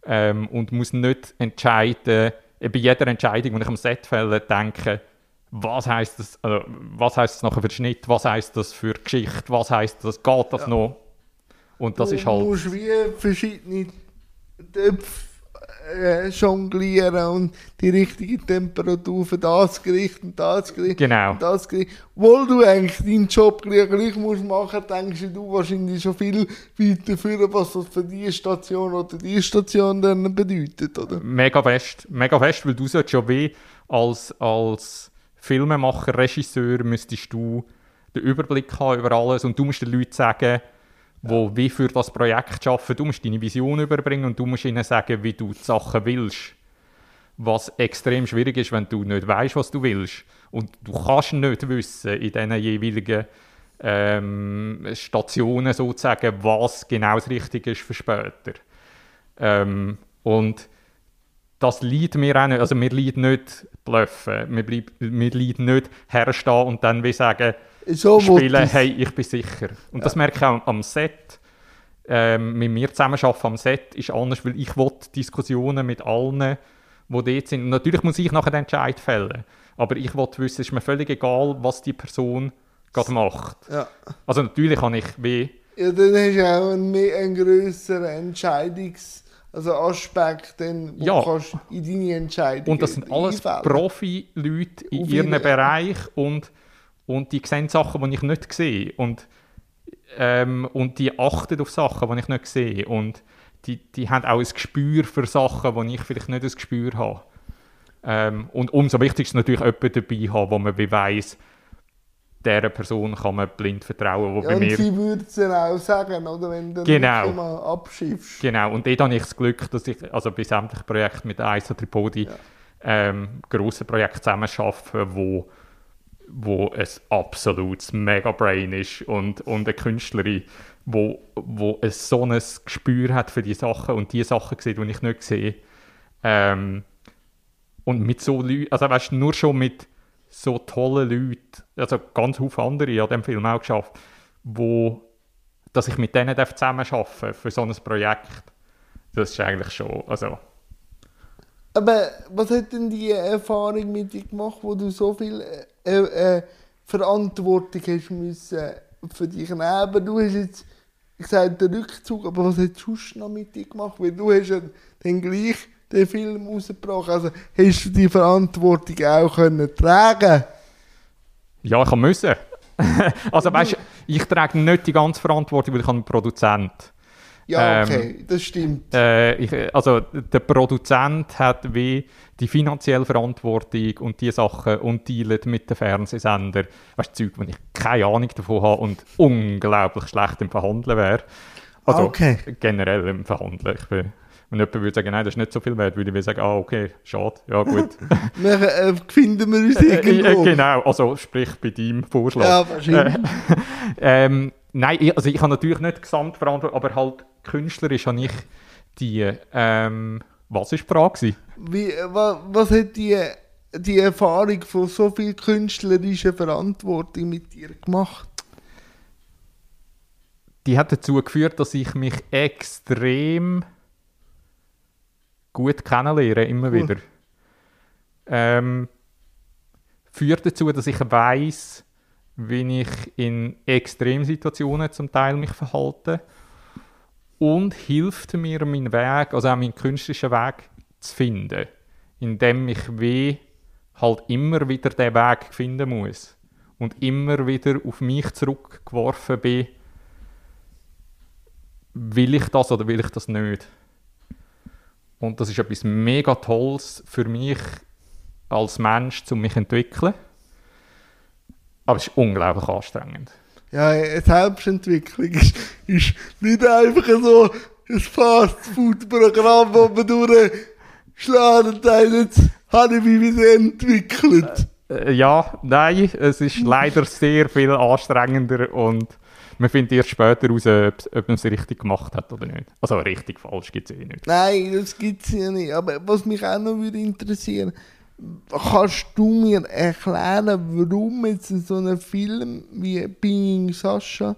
ähm, und muss nicht entscheiden, bei jeder Entscheidung, die ich am Set fälle, denken, was heisst das, also, was heisst das nachher für den Schnitt, was heisst das für die Geschichte, was heisst das, geht das ja. noch? Und das du ist halt... musst wie verschiedene Töpfe Äh, jonglieren und die richtige Temperatur für das Gericht und das Gericht genau. und das Gericht. Obwohl du eigentlich deinen Job gleich, gleich musst machen, denkst du wahrscheinlich schon viel weiter führen, was das für diese Station oder diese Station dann bedeutet, oder? Mega fest, mega fest, weil du solltest ja weh als, als Filmemacher, Regisseur müsstest du den Überblick haben über alles und du musst den Leuten sagen, die wie für das Projekt arbeiten. Du musst deine Vision überbringen und du musst ihnen sagen, wie du die Sachen willst. Was extrem schwierig ist, wenn du nicht weißt, was du willst. Und du kannst nicht wissen, in diesen jeweiligen ähm, Stationen sozusagen, was genau das Richtige ist für später. Ähm, und das liegt mir auch nicht. Also mir liegt nicht bluffen. Mir, mir liegt nicht herstehen und dann wie sagen, so spielen, hey, ich bin sicher. Und ja. das merke ich auch am Set. Ähm, mit mir zusammenarbeiten am Set ist anders, weil ich will Diskussionen mit allen, die dort sind. Und natürlich muss ich nachher den Entscheid fällen. Aber ich will wissen, es ist mir völlig egal, was die Person gerade macht. Ja. Also natürlich kann ich weh. Ja, dann hast du auch einen, einen grösseren Entscheidungs- also Aspekt, den ja. kannst du in deine Entscheidungen und das sind alles einfällen. Profi-Leute in ihrem Bereich und Und die sehen Sachen, die ich nicht sehe. Und, ähm, und die achten auf Sachen, die ich nicht sehe. Und die, die haben auch ein Gespür für Sachen, die ich vielleicht nicht ein Gespür habe. Ähm, und umso wichtiger ist natürlich jemanden dabei haben, wo man weiss, dieser Person kann man blind vertrauen. Wo ja, bei und mir... sie würde es ja auch sagen, oder? Wenn du genau. nicht mal abschiebst. Genau, und dort habe ich das Glück, dass ich also bei sämtlichen Projekten mit der S R F Tripodi ja. ähm, grossen Projekten zusammenarbeite, wo wo ein absolutes Megabrain ist und, und eine Künstlerin, wo, wo ein so ein Gespür hat für die Sachen und die Sachen sieht, die ich nicht sehe. Ähm, und mit so Leuten, also weißt du, nur schon mit so tollen Leuten, also ganz viele andere an diesem Film auch geschafft, wo, dass ich mit denen zusammenarbeiten für so ein Projekt, das ist eigentlich schon, also... Aber was hat denn die Erfahrung mit dir gemacht, wo du so viel äh, äh, Verantwortung hast müssen für dich nehmen? Aber du hast jetzt gesagt, den Rückzug, aber was hat sonst noch mit dir gemacht? Weil du hast ja dann gleich den Film rausgebracht. Also hast du die Verantwortung auch können tragen? Ja, ich musste. Also weißt, ich trage nicht die ganze Verantwortung, weil ich ein Produzent bin. Ja, okay, ähm, das stimmt. Äh, ich, also der Produzent hat wie die finanzielle Verantwortung und diese Sachen und dealt mit den Fernsehsendern. Weißt du, Zeug, wo ich keine Ahnung davon habe und unglaublich schlecht im Verhandeln wäre. Also okay. Generell im Verhandeln. Ich bin, wenn jemand würde sagen, nein, das ist nicht so viel wert, würde ich sagen, ah, okay, schade, ja gut. Dann äh, finden wir uns irgendwo. Äh, äh, genau, also sprich bei deinem Vorschlag. Ja, wahrscheinlich. Äh, ähm, nein, also ich habe natürlich nicht Gesamtverantwortung, aber halt künstlerisch habe ich die... Ähm, was war die Frage? Wie, was, was hat die, die Erfahrung von so viel künstlerischer Verantwortung mit dir gemacht? Die hat dazu geführt, dass ich mich extrem gut kennenlerne, immer cool. wieder. Ähm, führt dazu, dass ich weiss, wie ich in Extremsituationen zum Teil mich verhalte. Und hilft mir, meinen Weg, also auch meinen künstlerischen Weg zu finden, indem ich wie halt immer wieder den Weg finden muss und immer wieder auf mich zurückgeworfen bin, will ich das oder will ich das nicht. Und das ist etwas mega Tolles für mich als Mensch, um mich zu entwickeln. Aber es ist unglaublich anstrengend. Ja, eine Selbstentwicklung ist, ist nicht einfach so ein Fast-Food-Programm, wo man durchschlägt und sagt, jetzt habe ich mich wieder entwickelt. Äh, äh, ja, nein, es ist leider sehr viel anstrengender und man findet erst später raus, ob man es richtig gemacht hat oder nicht. Also richtig falsch gibt es eh nicht. Nein, das gibt es ja nicht. Aber was mich auch noch würde interessieren, kannst du mir erklären, warum jetzt so ein Film wie Being Sascha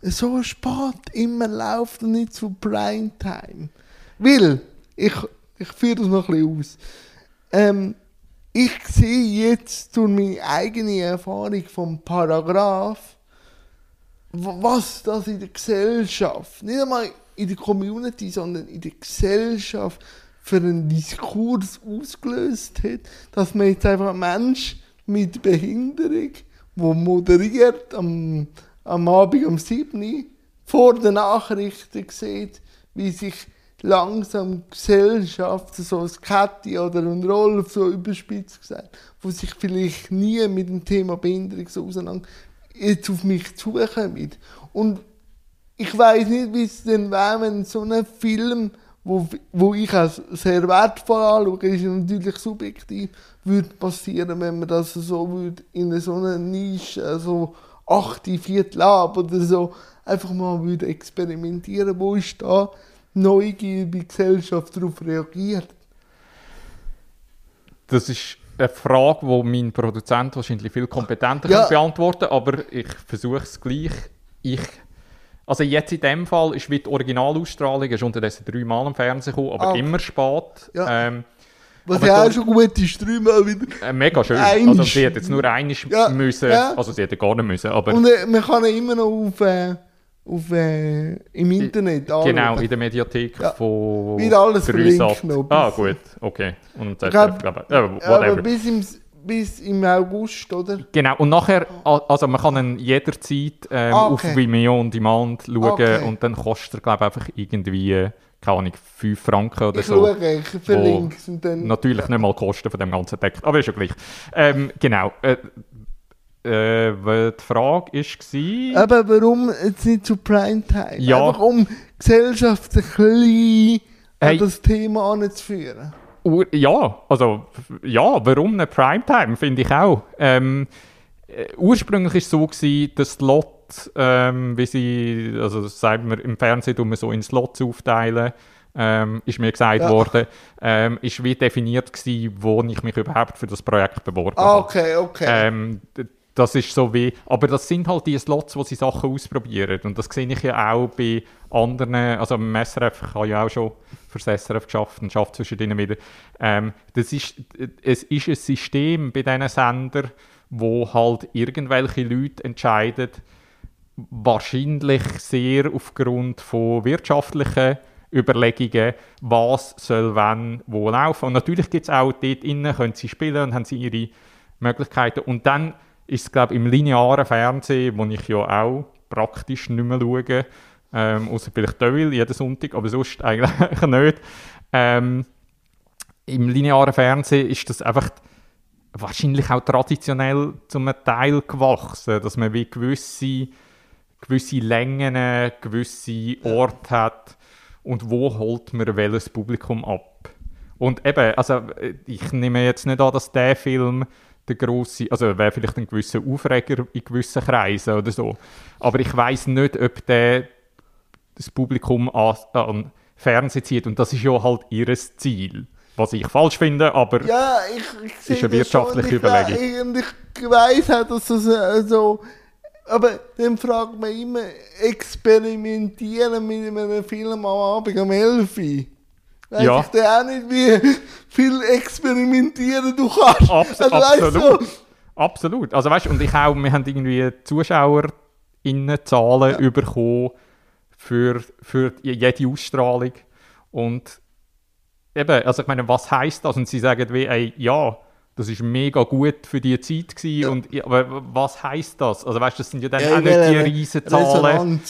so spät immer läuft und nicht zu Primetime? Weil, ich, ich führe das noch ein bisschen aus. Ähm, ich sehe jetzt durch meine eigene Erfahrung vom Paragraph, was das in der Gesellschaft, nicht einmal in der Community, sondern in der Gesellschaft für einen Diskurs ausgelöst hat, dass man jetzt einfach einen Menschen mit Behinderung, der moderiert am, am Abend um sieben Uhr vor den Nachrichten sieht, wie sich langsam Gesellschaft, so als Käthi oder ein Rolf, so überspitzt gesagt, wo sich vielleicht nie mit dem Thema Behinderung so auseinander, jetzt auf mich zukommen. Und ich weiss nicht, wie es denn wäre, wenn so ein Film, Wo, wo ich als sehr wertvoll anschaue, ist natürlich subjektiv, würde passieren, wenn man das so würde, in so einer Nische, so acht Viertel ab oder so, einfach mal würde experimentieren, wo ist da neugierige Gesellschaft darauf reagiert? Das ist eine Frage, die mein Produzent wahrscheinlich viel kompetenter ja. beantworten kann, aber ich versuche es gleich. Ich Also jetzt in dem Fall ist wie die Originalausstrahlung, ist unterdessen dreimal im Fernsehen gekommen, aber okay. immer spät. Ja. Ähm, Was ja auch schon gut ist, dreimal wieder. Äh, mega schön. Einisch. Also sie hätte jetzt nur einmal ja. müssen, ja. also sie hätte gar nicht müssen. Aber und äh, man kann ja immer noch auf, äh, auf, äh, im Internet anschauen. Genau, in der Mediathek ja. von drei Sat. Ah gut, okay. Und ich glaub, glaub, äh, aber bis im, bis im August, oder? Genau, und nachher, also man kann ihn jederzeit ähm, ah, okay. auf Vimeo on Demand schauen okay. und dann kostet er, glaube ich, einfach irgendwie, keine Ahnung, fünf Franken oder ich so. Ich schaue, ich verlinke es und dann... Natürlich nicht mal Kosten von dem ganzen Text, aber ist ja gleich. Ähm, genau, äh, äh, die Frage war... Aber warum jetzt nicht zu Primetime? Ja. Einfach um Gesellschaft ein bisschen hey. an das Thema anzuführen. Ja, also ja, warum eine Primetime, finde ich auch. Ähm, äh, ursprünglich war es so, gewesen, dass die Lot, ähm, wie sie, also sagen wir im Fernsehen, tun wir so in Slots aufteilen, ähm, ist mir gesagt ja. worden, ähm, ist wie definiert gewesen, wo ich mich überhaupt für das Projekt beworben ah, okay, habe. Okay. Ähm, das ist so wie, aber das sind halt die Slots, wo sie Sachen ausprobieren, und das sehe ich ja auch bei anderen, also im S R F, ich habe ja auch schon für das S R F geschafft und schaffe zwischen denen wieder. Ähm, das ist, es ist ein System bei diesen Sendern, wo halt irgendwelche Leute entscheiden, wahrscheinlich sehr aufgrund von wirtschaftlichen Überlegungen, was soll wann wo laufen. Und natürlich gibt es auch dort innen, können sie spielen und haben sie ihre Möglichkeiten. Und dann ist es, glaube ich, im linearen Fernsehen, wo ich ja auch praktisch nicht mehr schaue, ähm, außer vielleicht Deville jeden Sonntag, aber sonst eigentlich nicht. Ähm, Im linearen Fernsehen ist das einfach wahrscheinlich auch traditionell zum Teil gewachsen, dass man wie gewisse gewisse Längen, gewisse Orte hat und wo holt man welches Publikum ab. Und eben, also ich nehme jetzt nicht an, dass der Film der grosse, also wäre vielleicht ein gewisser Aufreger in gewissen Kreisen oder so, aber ich weiss nicht, ob der das Publikum an, an Fernsehen zieht, und das ist ja halt ihr Ziel. Was ich falsch finde, aber ja, ich, ich sehe ist eine wirtschaftliche Überlegung. Ich, ich weiss auch, dass das also... Aber dann fragt man immer, experimentieren mit einem Film am Abend um elf Uhr. Weiss ja. ich dir auch nicht, wie viel experimentieren du kannst. Abs- also, absolut. Weißt du? Absolut. Also weißt du, und ich auch, wir haben irgendwie ZuschauerInnen-Zahlen ja. bekommen für, für jede Ausstrahlung. Und eben, also ich meine, was heisst das? Und sie sagen wie, ey, ja, das war mega gut für die Zeit gewesen, ja. und, ja, aber was heisst das? Also weißt, das sind ja dann ja, auch nicht die riesen Zahlen.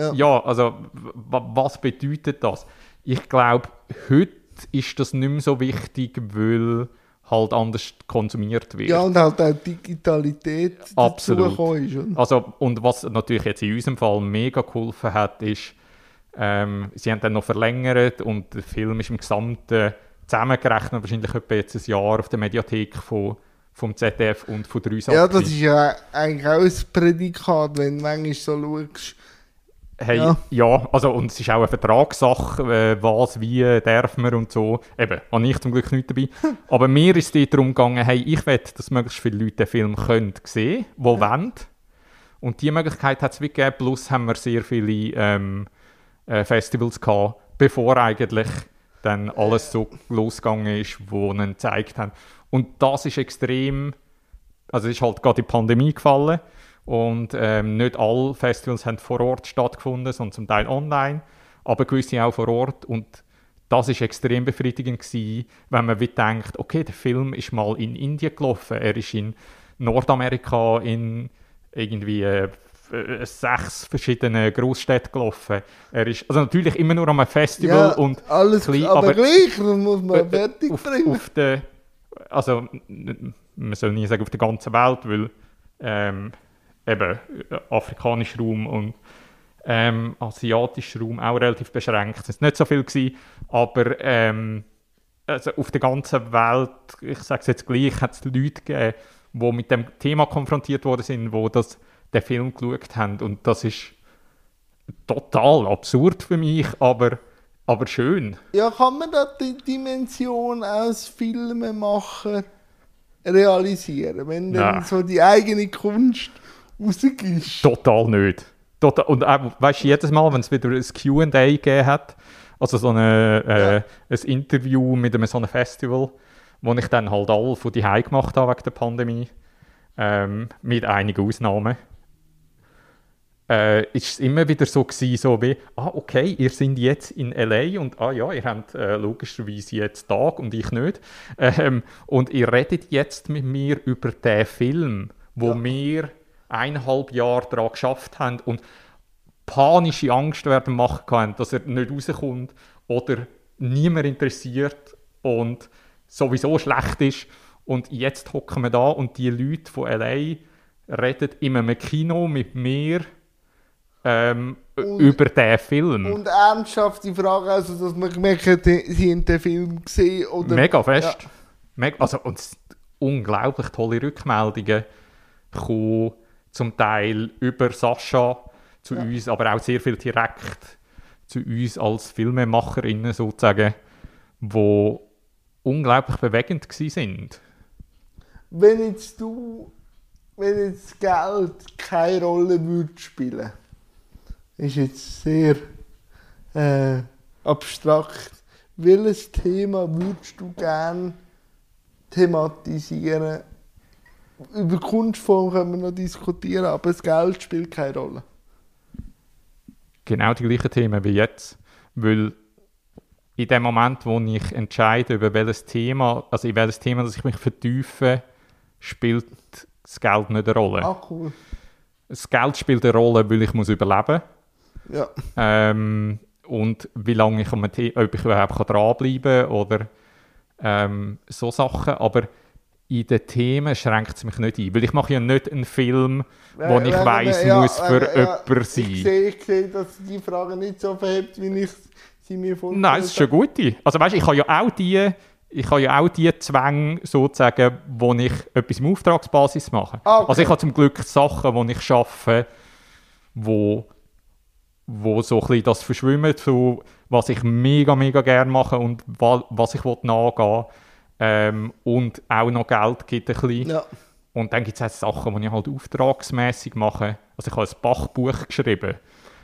Ja. ja, also w- was bedeutet das? Ich glaube, heute ist das nicht mehr so wichtig, weil halt anders konsumiert wird. Ja, und halt auch Digitalität dazugekommen ist. Also, und was natürlich jetzt in unserem Fall mega geholfen hat, ist, Ähm, sie haben dann noch verlängert, und der Film ist im Gesamten zusammengerechnet wahrscheinlich etwa jetzt ein Jahr auf der Mediathek von, vom Z D F und von drei SAT. Ja, das ist ja eigentlich auch ein Prädikat, wenn du manchmal so schaust. Hey, ja, ja also, und es ist auch eine Vertragssache, was, wie, darf man und so. Eben, habe ich zum Glück nicht dabei. Aber mir ist es darum gegangen, hey, ich will, dass möglichst viele Leute den Film können sehen können, die ja. wollen. Und diese Möglichkeit hat es wirklich gegeben, plus haben wir sehr viele... Ähm, Festivals gehabt, bevor eigentlich dann alles so losgegangen ist, wo ihnen gezeigt haben. Und das ist extrem, also es ist halt gerade die Pandemie gefallen, und ähm, nicht alle Festivals haben vor Ort stattgefunden, sondern zum Teil online, aber gewisse auch vor Ort, und das ist extrem befriedigend gewesen, wenn man wie denkt, okay, der Film ist mal in Indien gelaufen, er ist in Nordamerika in irgendwie äh, sechs verschiedene Großstädte gelaufen. Er ist also natürlich immer nur am Festival ja, und alles, klein, aber, aber gleich, dann muss man fertig auf, bringen. Auf der, also man soll nie sagen auf der ganzen Welt, weil ähm, eben afrikanischer Raum und ähm, asiatischer Raum auch relativ beschränkt. Es war nicht so viel gewesen, aber ähm, also auf der ganzen Welt, ich sage es jetzt gleich, hat es Leute gegeben, die mit dem Thema konfrontiert worden sind, wo das den Film geschaut haben, und das ist total absurd für mich, aber, aber schön. Ja, kann man da die Dimension aus Filmemacher realisieren, wenn dann so die eigene Kunst rausgibst? Total nicht. Total. Und auch, weißt du, jedes Mal, wenn es wieder ein Q and A gegeben hat, also so eine, äh, ja. ein Interview mit einem so einem Festival, wo ich dann halt alle von zu Hause gemacht habe wegen der Pandemie, ähm, mit einigen Ausnahmen, äh, ist es immer wieder so gewesen, so wie, ah, okay, ihr seid jetzt in L A und ah ja, ihr habt äh, logischerweise jetzt Tag und ich nicht. Ähm, und ihr redet jetzt mit mir über den Film, wo ja. wir eineinhalb Jahre daran geschafft haben und panische Angst werden machen können, dass er nicht rauskommt oder niemand interessiert und sowieso schlecht ist. Und jetzt hocken wir da und die Leute von L A reden in einem Kino mit mir ähm, und, über diesen Film. Und ernsthaft die Frage, also, dass man gemerkt hat, sie haben den Film gesehen oder... Mega fest. Ja. Mega, also, und unglaublich tolle Rückmeldungen. gekommen, zum Teil über Sascha zu ja. uns, aber auch sehr viel direkt zu uns als Filmemacherinnen sozusagen, die unglaublich bewegend waren. Wenn jetzt du, wenn jetzt Geld keine Rolle würde spielen, ist jetzt sehr äh, abstrakt. Welches Thema würdest du gerne thematisieren? Über Kunstform können wir noch diskutieren, aber das Geld spielt keine Rolle. Genau die gleichen Themen wie jetzt, weil in dem Moment, wo ich entscheide, über welches Thema, also in welches Thema, dass ich mich vertiefe, spielt das Geld nicht eine Rolle. Ah, cool. Das Geld spielt eine Rolle, weil ich muss überleben muss. Ja. Ähm, und wie lange ich, am The- ob ich überhaupt dranbleiben kann oder ähm, so Sachen. Aber in den Themen schränkt es mich nicht ein. Weil ich mache ja nicht einen Film, ja, wo ich ja, weiss, ja, muss für ja, jemanden ja, sein. Ich sehe, ich sehe, dass die Frage nicht so verhebt, wie ich sie mir vorstelle. Nein, das ist schon gut. Also weißt, ich habe ja auch die... Ich habe ja auch die Zwänge, sozusagen, wo ich etwas auf Auftragsbasis mache. Ah, okay. Also ich habe zum Glück Sachen, die ich arbeite, wo, wo so ein bisschen das verschwimmt, so, was ich mega, mega gerne mache und wa- was ich nachgehen will. Ähm, und auch noch Geld gibt ein bisschen. Ja. Und dann gibt es auch Sachen, die ich halt auftragsmässig mache. Also ich habe ein Bachbuch geschrieben.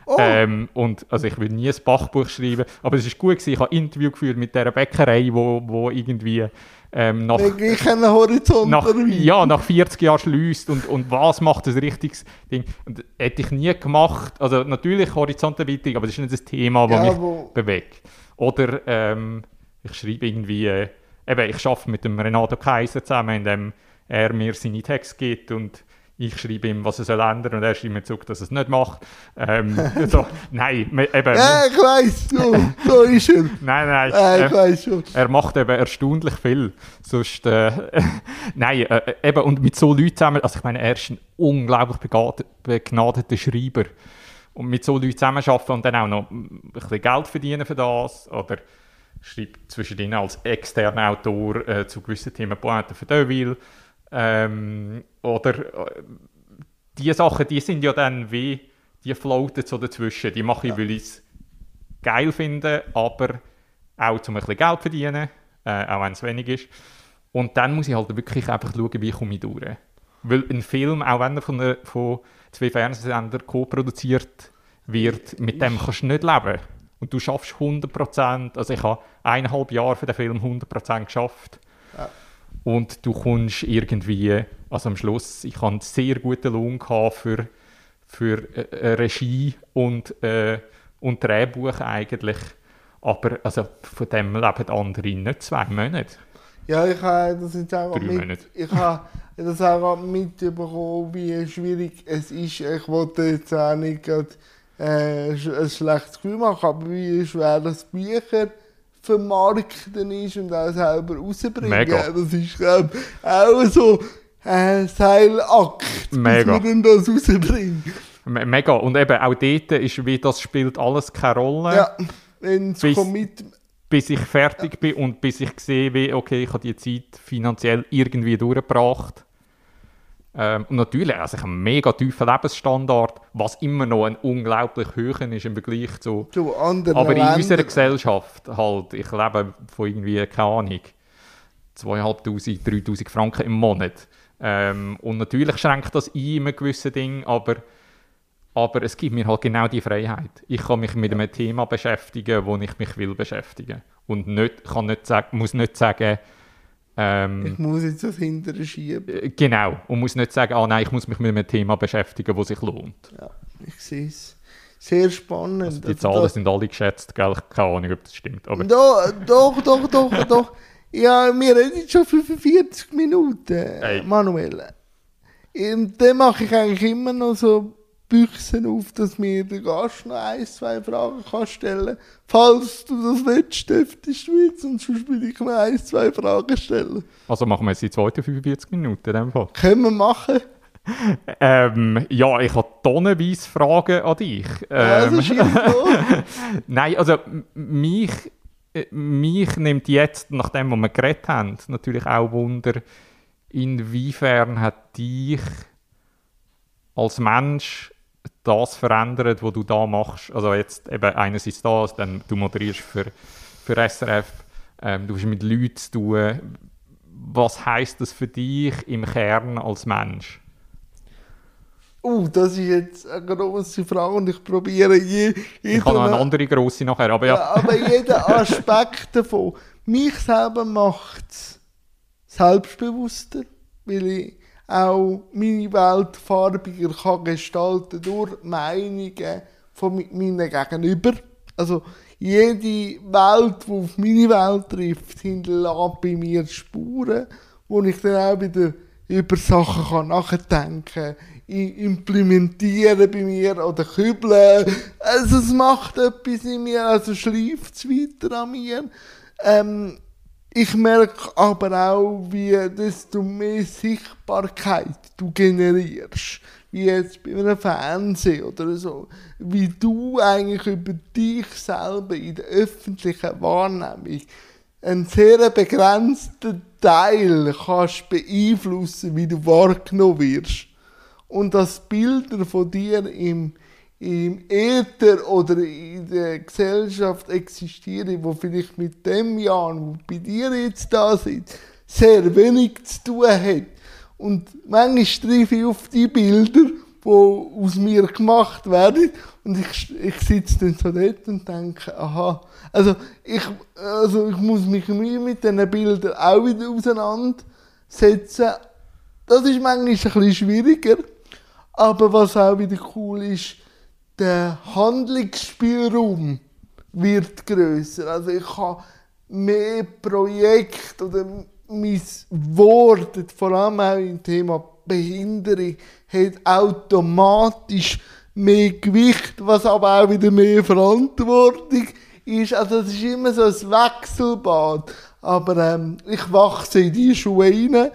Oh. Ähm, und, also ich will nie ein Bachbuch schreiben, aber es war gut gewesen. Ich habe ein Interview geführt mit dieser Bäckerei, wo, wo irgendwie ähm, nach, Horizont nach, ja, nach vierzig Jahren schliesst und, und was macht das richtiges Ding. Und hätte ich nie gemacht, also natürlich Horizonterweiterung, aber das ist nicht das Thema, das ja, mich wo... bewegt. Oder ähm, ich schreibe irgendwie, äh, eben, ich arbeite mit dem Renato Kaiser zusammen, indem er mir seine Texte gibt und ich schreibe ihm, was er soll ändern, und er schreibt mir zurück, dass er es nicht macht. Ähm, so, nein, me, eben... Ja, ich weiss, so, so ist er. Nein, nein, ja, ich äh, weiss schon. Er macht eben erstaunlich viel. Sonst, äh, äh, nein, äh, eben, und mit so Leuten zusammen, also ich meine, er ist ein unglaublich begnadeter, begnadeter Schreiber. Und mit so Leuten zusammenarbeiten und dann auch noch ein bisschen Geld verdienen für das, oder schreibt zwischendrin als externer Autor äh, zu gewissen Themen Pointen für Deville. Ähm, oder äh, die Sachen, die sind ja dann wie, die floaten so dazwischen. Die mache ich, ja. weil ich es geil finde, aber auch zum ein bisschen Geld verdienen, äh, auch wenn es wenig ist. Und dann muss ich halt wirklich einfach schauen, wie komme ich durch. Weil ein Film, auch wenn er von, einer, von zwei Fernsehsendern co-produziert wird, mit dem kannst du nicht leben. Und du schaffst hundert Prozent, also ich habe eineinhalb Jahre für den Film hundert Prozent geschafft. Ja. Und du kommst irgendwie, also am Schluss, ich hatte einen sehr guten Lohn für, für äh, Regie und, äh, und Drehbuch eigentlich. Aber also, von dem leben andere nicht zwei Monate. Ja, ich habe das jetzt auch mit, ich habe das auch mitbekommen, wie schwierig es ist. Ich wollte jetzt auch nicht gerade, äh, ein schlechtes Gefühl machen, aber wie schwer das Bücher vermarkten ist und auch selber rausbringen. Mega. Das ist, glaube ich, auch so ein Seilakt, bis wir dann das rausbringen. Me- mega. Und eben auch dort ist, wie das spielt alles keine Rolle. Ja, wenn es kommt. Bis ich fertig ja. bin und bis ich sehe, wie, okay, ich habe die Zeit finanziell irgendwie durchgebracht. Ähm, und natürlich, also ich habe einen mega tiefen Lebensstandard, was immer noch ein unglaublich hohen ist im Vergleich zu, zu anderen aber in Ländern. Unserer Gesellschaft halt, ich lebe von irgendwie, keine Ahnung, zweitausendfünfhundert, dreitausend Franken im Monat. Ähm, und natürlich schränkt das ein in einem gewissen Ding, aber, aber es gibt mir halt genau die Freiheit. Ich kann mich mit einem Thema beschäftigen, wo ich mich will beschäftigen. Und nicht, kann nicht sagen, muss nicht sagen, Ähm, ich muss jetzt das hinterher schieben. Genau. Und muss nicht sagen, ah, nein, ich muss mich mit einem Thema beschäftigen, das sich lohnt. Ja, ich sehe es. Sehr spannend. Also die Zahlen also, sind alle geschätzt, gell? Keine Ahnung, ob das stimmt. Aber doch, doch, doch, doch, doch. Ja, wir reden jetzt schon fünfundvierzig Minuten, hey. Manuel. Und dann mache ich eigentlich immer noch so Büchsen auf, dass mir der Gast noch ein, zwei Fragen kann stellen kann. Falls du das nicht stiftest, sonst will ich mir ein, zwei Fragen stellen. Also machen wir jetzt die zweiten fünfundvierzig Minuten in dem Fall. Können wir machen. Ähm, ja, ich habe tonnenweise Fragen an dich. Ähm, also Nein, also mich, mich nimmt jetzt, nachdem was wir geredet haben, natürlich auch Wunder, inwiefern hat dich als Mensch das verändert, was du da machst. Also jetzt eben einerseits das, dann du moderierst für, für S R F, ähm, du hast mit Leuten zu tun. Was heisst das für dich im Kern als Mensch? Uh, das ist jetzt eine grosse Frage und ich probiere je, jeden... Ich habe noch eine andere grosse nachher, aber ja. ja aber jeder Aspekt davon. Mich selber macht es selbstbewusster, weil ich auch meine Welt farbiger kann gestalten durch die Meinungen von meinen Gegenüber. Also jede Welt, die auf meine Welt trifft, hinterlässt bei mir Spuren, wo ich dann auch wieder über Sachen kann nachdenken kann, implementieren bei mir oder kübeln. Also es macht etwas in mir, also schleift es weiter an mir. Ähm, ich merke aber auch, wie desto mehr Sichtbarkeit du generierst, wie jetzt bei einem Fernsehen oder so, wie du eigentlich über dich selber in der öffentlichen Wahrnehmung einen sehr begrenzten Teil kannst beeinflussen, wie du wahrgenommen wirst. Und dass Bilder von dir im, im Äther oder in der Gesellschaft existieren, die vielleicht mit dem Jahr, wo bei dir jetzt da sind, sehr wenig zu tun hat. Und manchmal treffe ich auf die Bilder, die aus mir gemacht werden. Und ich, ich sitze dann so dort und denke, aha. Also ich, also ich muss mich mit diesen Bildern auch wieder auseinandersetzen. Das ist manchmal ein bisschen schwieriger. Aber was auch wieder cool ist, der Handlungsspielraum wird grösser. Also ich habe mehr Projekte oder mein Wort, vor allem auch im Thema Behinderung, hat automatisch mehr Gewicht, was aber auch wieder mehr Verantwortung ist. Also es ist immer so ein Wechselbad. Aber ähm, ich wachse in diese Schuhe rein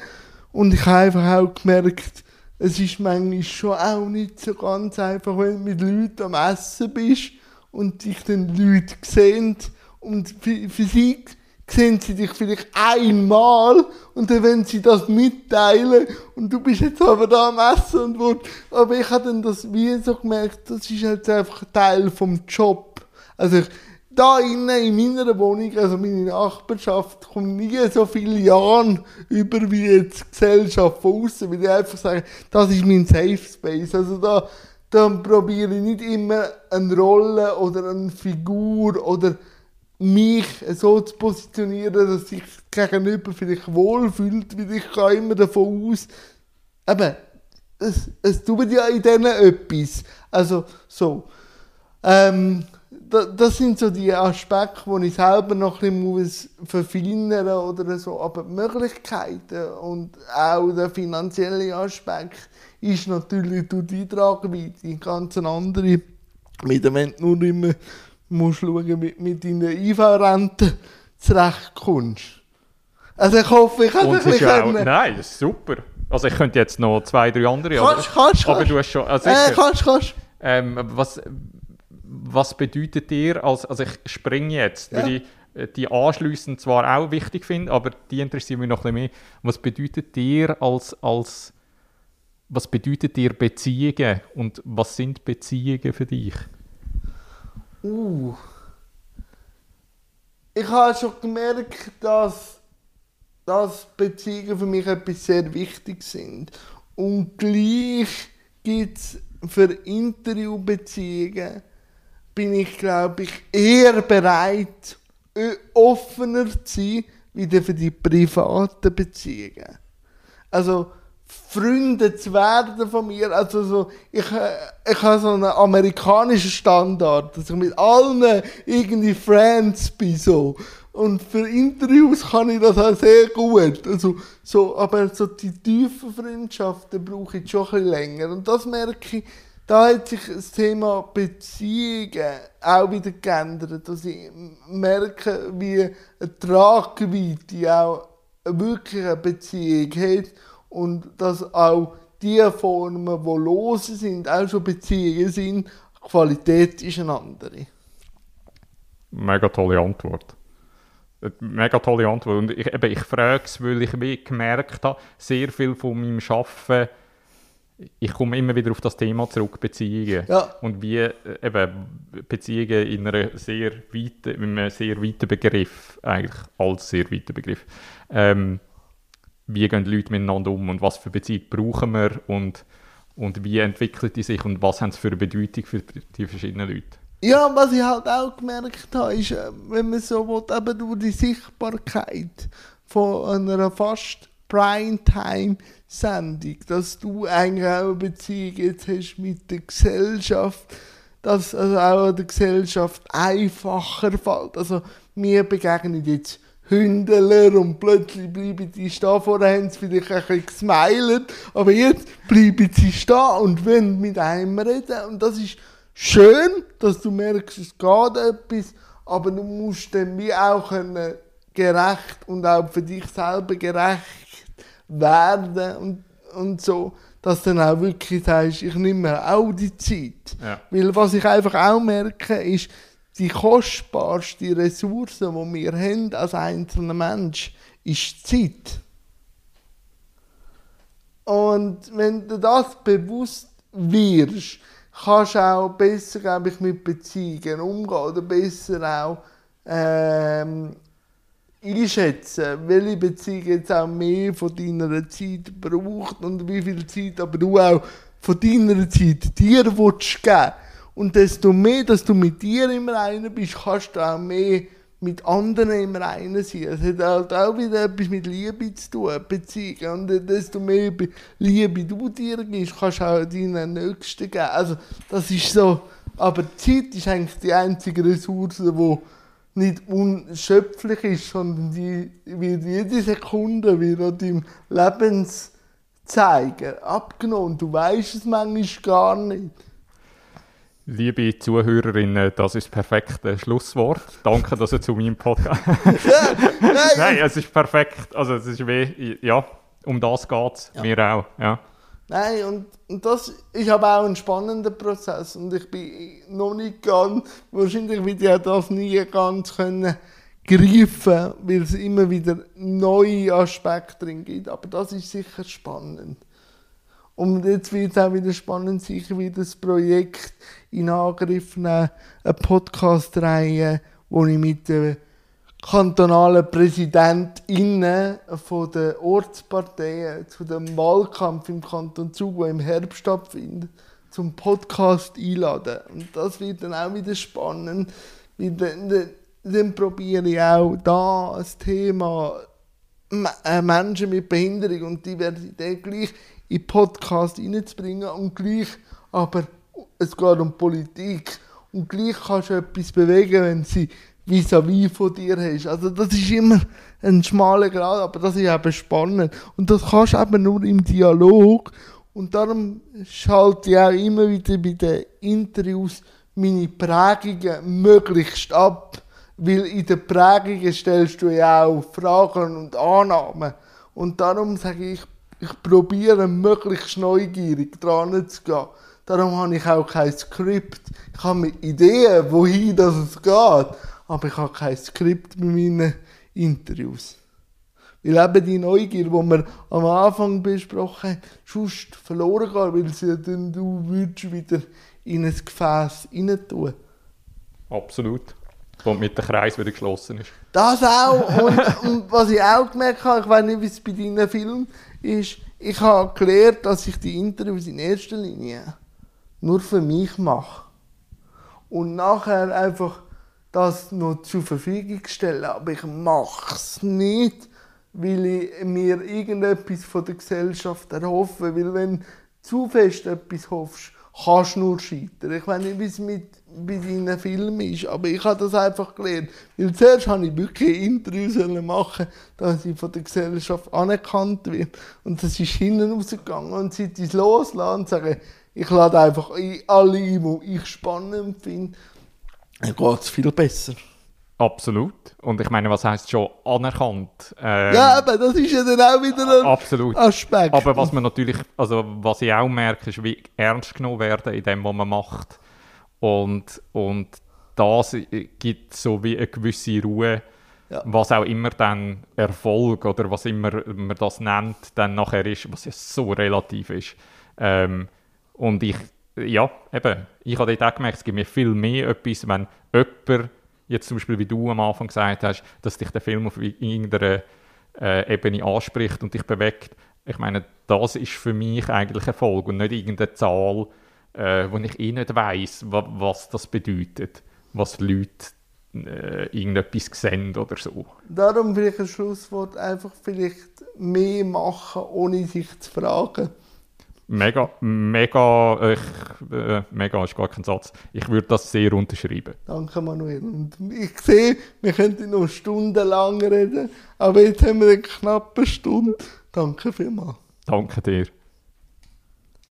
und ich habe einfach auch gemerkt, es ist manchmal schon auch nicht so ganz einfach, wenn du mit Leuten am Essen bist und dich dann Leute sehen und für, für sie sehen sie dich vielleicht einmal und dann wollen sie das mitteilen und du bist jetzt aber da am Essen und wo. Aber ich habe dann das wie so gemerkt, das ist jetzt einfach Teil vom Job. Also ich, da innen in meiner Wohnung, also meine Nachbarschaft, kommt nie so viele Jahre über wie jetzt die Gesellschaft von außen, weil ich einfach sage, das ist mein Safe Space. Also da, da probiere ich nicht immer eine Rolle oder eine Figur oder mich so zu positionieren, dass sich gegenüber vielleicht wohlfühlt, weil ich gehe immer davon aus, eben, es, es tut ja in denen etwas. Also so. Ähm, Das sind so die Aspekte, die ich selber noch ein bisschen verfeinern muss oder so. Aber die Möglichkeiten und auch der finanzielle Aspekt ist natürlich durch die Tragweite ganz eine andere. Mit dem Moment nur immer musst du schauen, mit, mit deiner I V-Rente zurechtkommst. Also ich hoffe, ich kann dich nicht. Nein, das ist super. Also ich könnte jetzt noch zwei, drei andere. Kannst, aber, kannst, aber kannst. Du hast schon... Also äh, kannst, kannst. Ähm, was... Was bedeutet dir, als, also ich springe jetzt, ja. weil ich die Anschlüsse zwar auch wichtig finde, aber die interessieren mich noch ein bisschen mehr. Was bedeutet dir als, als was bedeutet dir Beziehungen und was sind Beziehungen für dich? Uh. Ich habe schon gemerkt, dass, dass Beziehungen für mich etwas sehr wichtig sind. Und gleich gibt es für Interviewbeziehungen bin ich, glaube ich, eher bereit, offener zu sein, wieder für die privaten Beziehungen. Also, Freunde zu werden von mir, also so, ich, ich habe so einen amerikanischen Standard, dass ich mit allen irgendwie Friends bin, so. Und für Interviews kann ich das auch sehr gut. Also, so, aber so die tiefen Freundschaften brauche ich schon ein bisschen länger. Und das merke ich, da hat sich das Thema Beziehungen auch wieder geändert, dass ich merke, wie eine Tragweite auch wirklich eine Beziehung hat und dass auch die Formen, die lose sind, auch schon Beziehungen sind. Die Qualität ist eine andere. Mega tolle Antwort. Mega tolle Antwort. Und ich, ich frage es, weil ich gemerkt habe, sehr viel von meinem Arbeiten ich komme immer wieder auf das Thema zurück, Beziehungen. Ja. Und wie eben Beziehungen in, einer sehr weiten, in einem sehr weiten Begriff, eigentlich als sehr weiten Begriff, ähm, wie gehen die Leute miteinander um und was für Beziehungen brauchen wir und, und wie entwickeln die sich und was haben sie für eine Bedeutung für die verschiedenen Leute. Ja, was ich halt auch gemerkt habe, ist, wenn man so will, eben durch die Sichtbarkeit von einer fast Primetime-Sendung, dass du eigentlich auch eine Beziehung jetzt hast mit der Gesellschaft, dass also auch der Gesellschaft einfacher fällt. Also mir begegnen jetzt Hündeler und plötzlich bleiben sie stehen. Vorher haben sie vielleicht ein bisschen gesmiled, aber jetzt bleiben sie stehen und wollen mit einem reden. Und das ist schön, dass du merkst, es geht etwas, aber du musst dann wie auch können gerecht und auch für dich selber gerecht werden und, und so, dass du dann auch wirklich sagst, ich nehme mir auch die Zeit. Ja. Weil was ich einfach auch merke, ist, die kostbarste Ressource, die wir haben als einzelner Mensch, ist die Zeit. Und wenn du das bewusst wirst, kannst du auch besser, glaube ich, mit Beziehungen umgehen oder besser auch ähm, einschätzen, welche Beziehung jetzt auch mehr von deiner Zeit braucht und wie viel Zeit aber du auch von deiner Zeit dir geben willst. Und desto mehr, dass du mit dir im Reinen bist, kannst du auch mehr mit anderen im Reinen sein. Es hat halt auch wieder etwas mit Liebe zu tun, Beziehungen. Und desto mehr Liebe du dir gibst, kannst du auch deinen Nächsten geben. Also, das ist so. Aber die Zeit ist eigentlich die einzige Ressource, die nicht unerschöpflich ist, sondern die wird jede Sekunde wieder deinem Lebenszeiger abgenommen. Und du weißt es manchmal gar nicht. Liebe Zuhörerinnen, das ist das perfekte Schlusswort. Danke, dass ihr zu meinem Podcast... Nein, es ist perfekt. Also es ist wie, ja, um das geht es, ja. Mir auch. Ja. Nein, und, und das ist aber auch ein spannender Prozess. Und ich bin noch nicht ganz... Wahrscheinlich werde ich auch das nie ganz können greifen, weil es immer wieder neue Aspekte drin gibt. Aber das ist sicher spannend. Und jetzt wird es auch wieder spannend, sicher wieder das Projekt in Angriff nehmen, eine Podcast-Reihe, wo ich mit den kantonalen PräsidentInnen von den Ortsparteien zu dem Wahlkampf im Kanton Zug, der im Herbst stattfindet, zum Podcast einladen. Und das wird dann auch wieder spannend, weil dann, dann probiere ich auch da das Thema Menschen mit Behinderung und Diversität gleich in Podcast reinzubringen und gleich, aber es geht um Politik und gleich kannst du etwas bewegen, wenn sie vis-à-vis von dir hast. Also das ist immer ein schmaler Grad, aber das ist eben spannend und das kannst du eben nur im Dialog und darum schalte ich auch immer wieder bei den Interviews meine Prägungen möglichst ab, weil in den Prägungen stellst du ja auch Fragen und Annahmen und darum sage ich, ich probiere möglichst neugierig dran zu gehen. Darum habe ich auch kein Skript. Ich habe Ideen, wohin das es geht. Aber ich habe kein Skript bei meinen Interviews. Weil eben die Neugier, die wir am Anfang besprochen haben, sonst verloren geht, weil sie dann du würdest wieder in ein Gefäß rein tun. Absolut. Und mit dem Kreis wieder geschlossen ist. Das auch. Und, und was ich auch gemerkt habe, ich weiß nicht, wie es bei deinen Filmen ist, ich habe gelernt, dass ich die Interviews in erster Linie nur für mich mache. Und nachher einfach das noch zur Verfügung stelle. Aber ich mache es nicht, weil ich mir irgendetwas von der Gesellschaft erhoffe. Weil wenn du zu fest etwas hoffst, kannst du nur scheitern. Ich weiß nicht, wie es mit bei deinen Filmen ist, aber ich habe das einfach gelernt. Weil zuerst habe ich wirklich Interviews machen, dass ich von der Gesellschaft anerkannt werde. Und das ist hinten rausgegangen. Und seit ich es loslasse und sage, ich lade einfach alle ein, die ich spannend finde, dann geht es viel besser. Absolut. Und ich meine, was heisst schon anerkannt? Ähm, ja, aber das ist ja dann auch wieder ein absolut. Aspekt. Aber was man natürlich, also was ich auch merke, ist, wie ernst genommen werden in dem, was man macht. Und, und das gibt so wie eine gewisse Ruhe, ja. Was auch immer dann Erfolg oder was immer man das nennt, dann nachher ist, was ja so relativ ist. Ähm, und ich, ja, eben, ich habe dort auch gemerkt, es gibt mir viel mehr etwas, wenn jemand, jetzt zum Beispiel wie du am Anfang gesagt hast, dass dich der Film auf irgendeiner äh, Ebene anspricht und dich bewegt. Ich meine, das ist für mich eigentlich Erfolg und nicht irgendeine Zahl, äh, wo ich eh nicht weiss, wa- was das bedeutet, was Leute äh, irgendetwas sehen oder so. Darum vielleicht ein Schlusswort, einfach vielleicht mehr machen, ohne sich zu fragen. Mega, mega, ich, äh, mega ist gar kein Satz. Ich würde das sehr unterschreiben. Danke, Manuel. Und ich sehe, wir könnten noch stundenlang reden, aber jetzt haben wir eine knappe Stunde. Danke vielmals. Danke dir.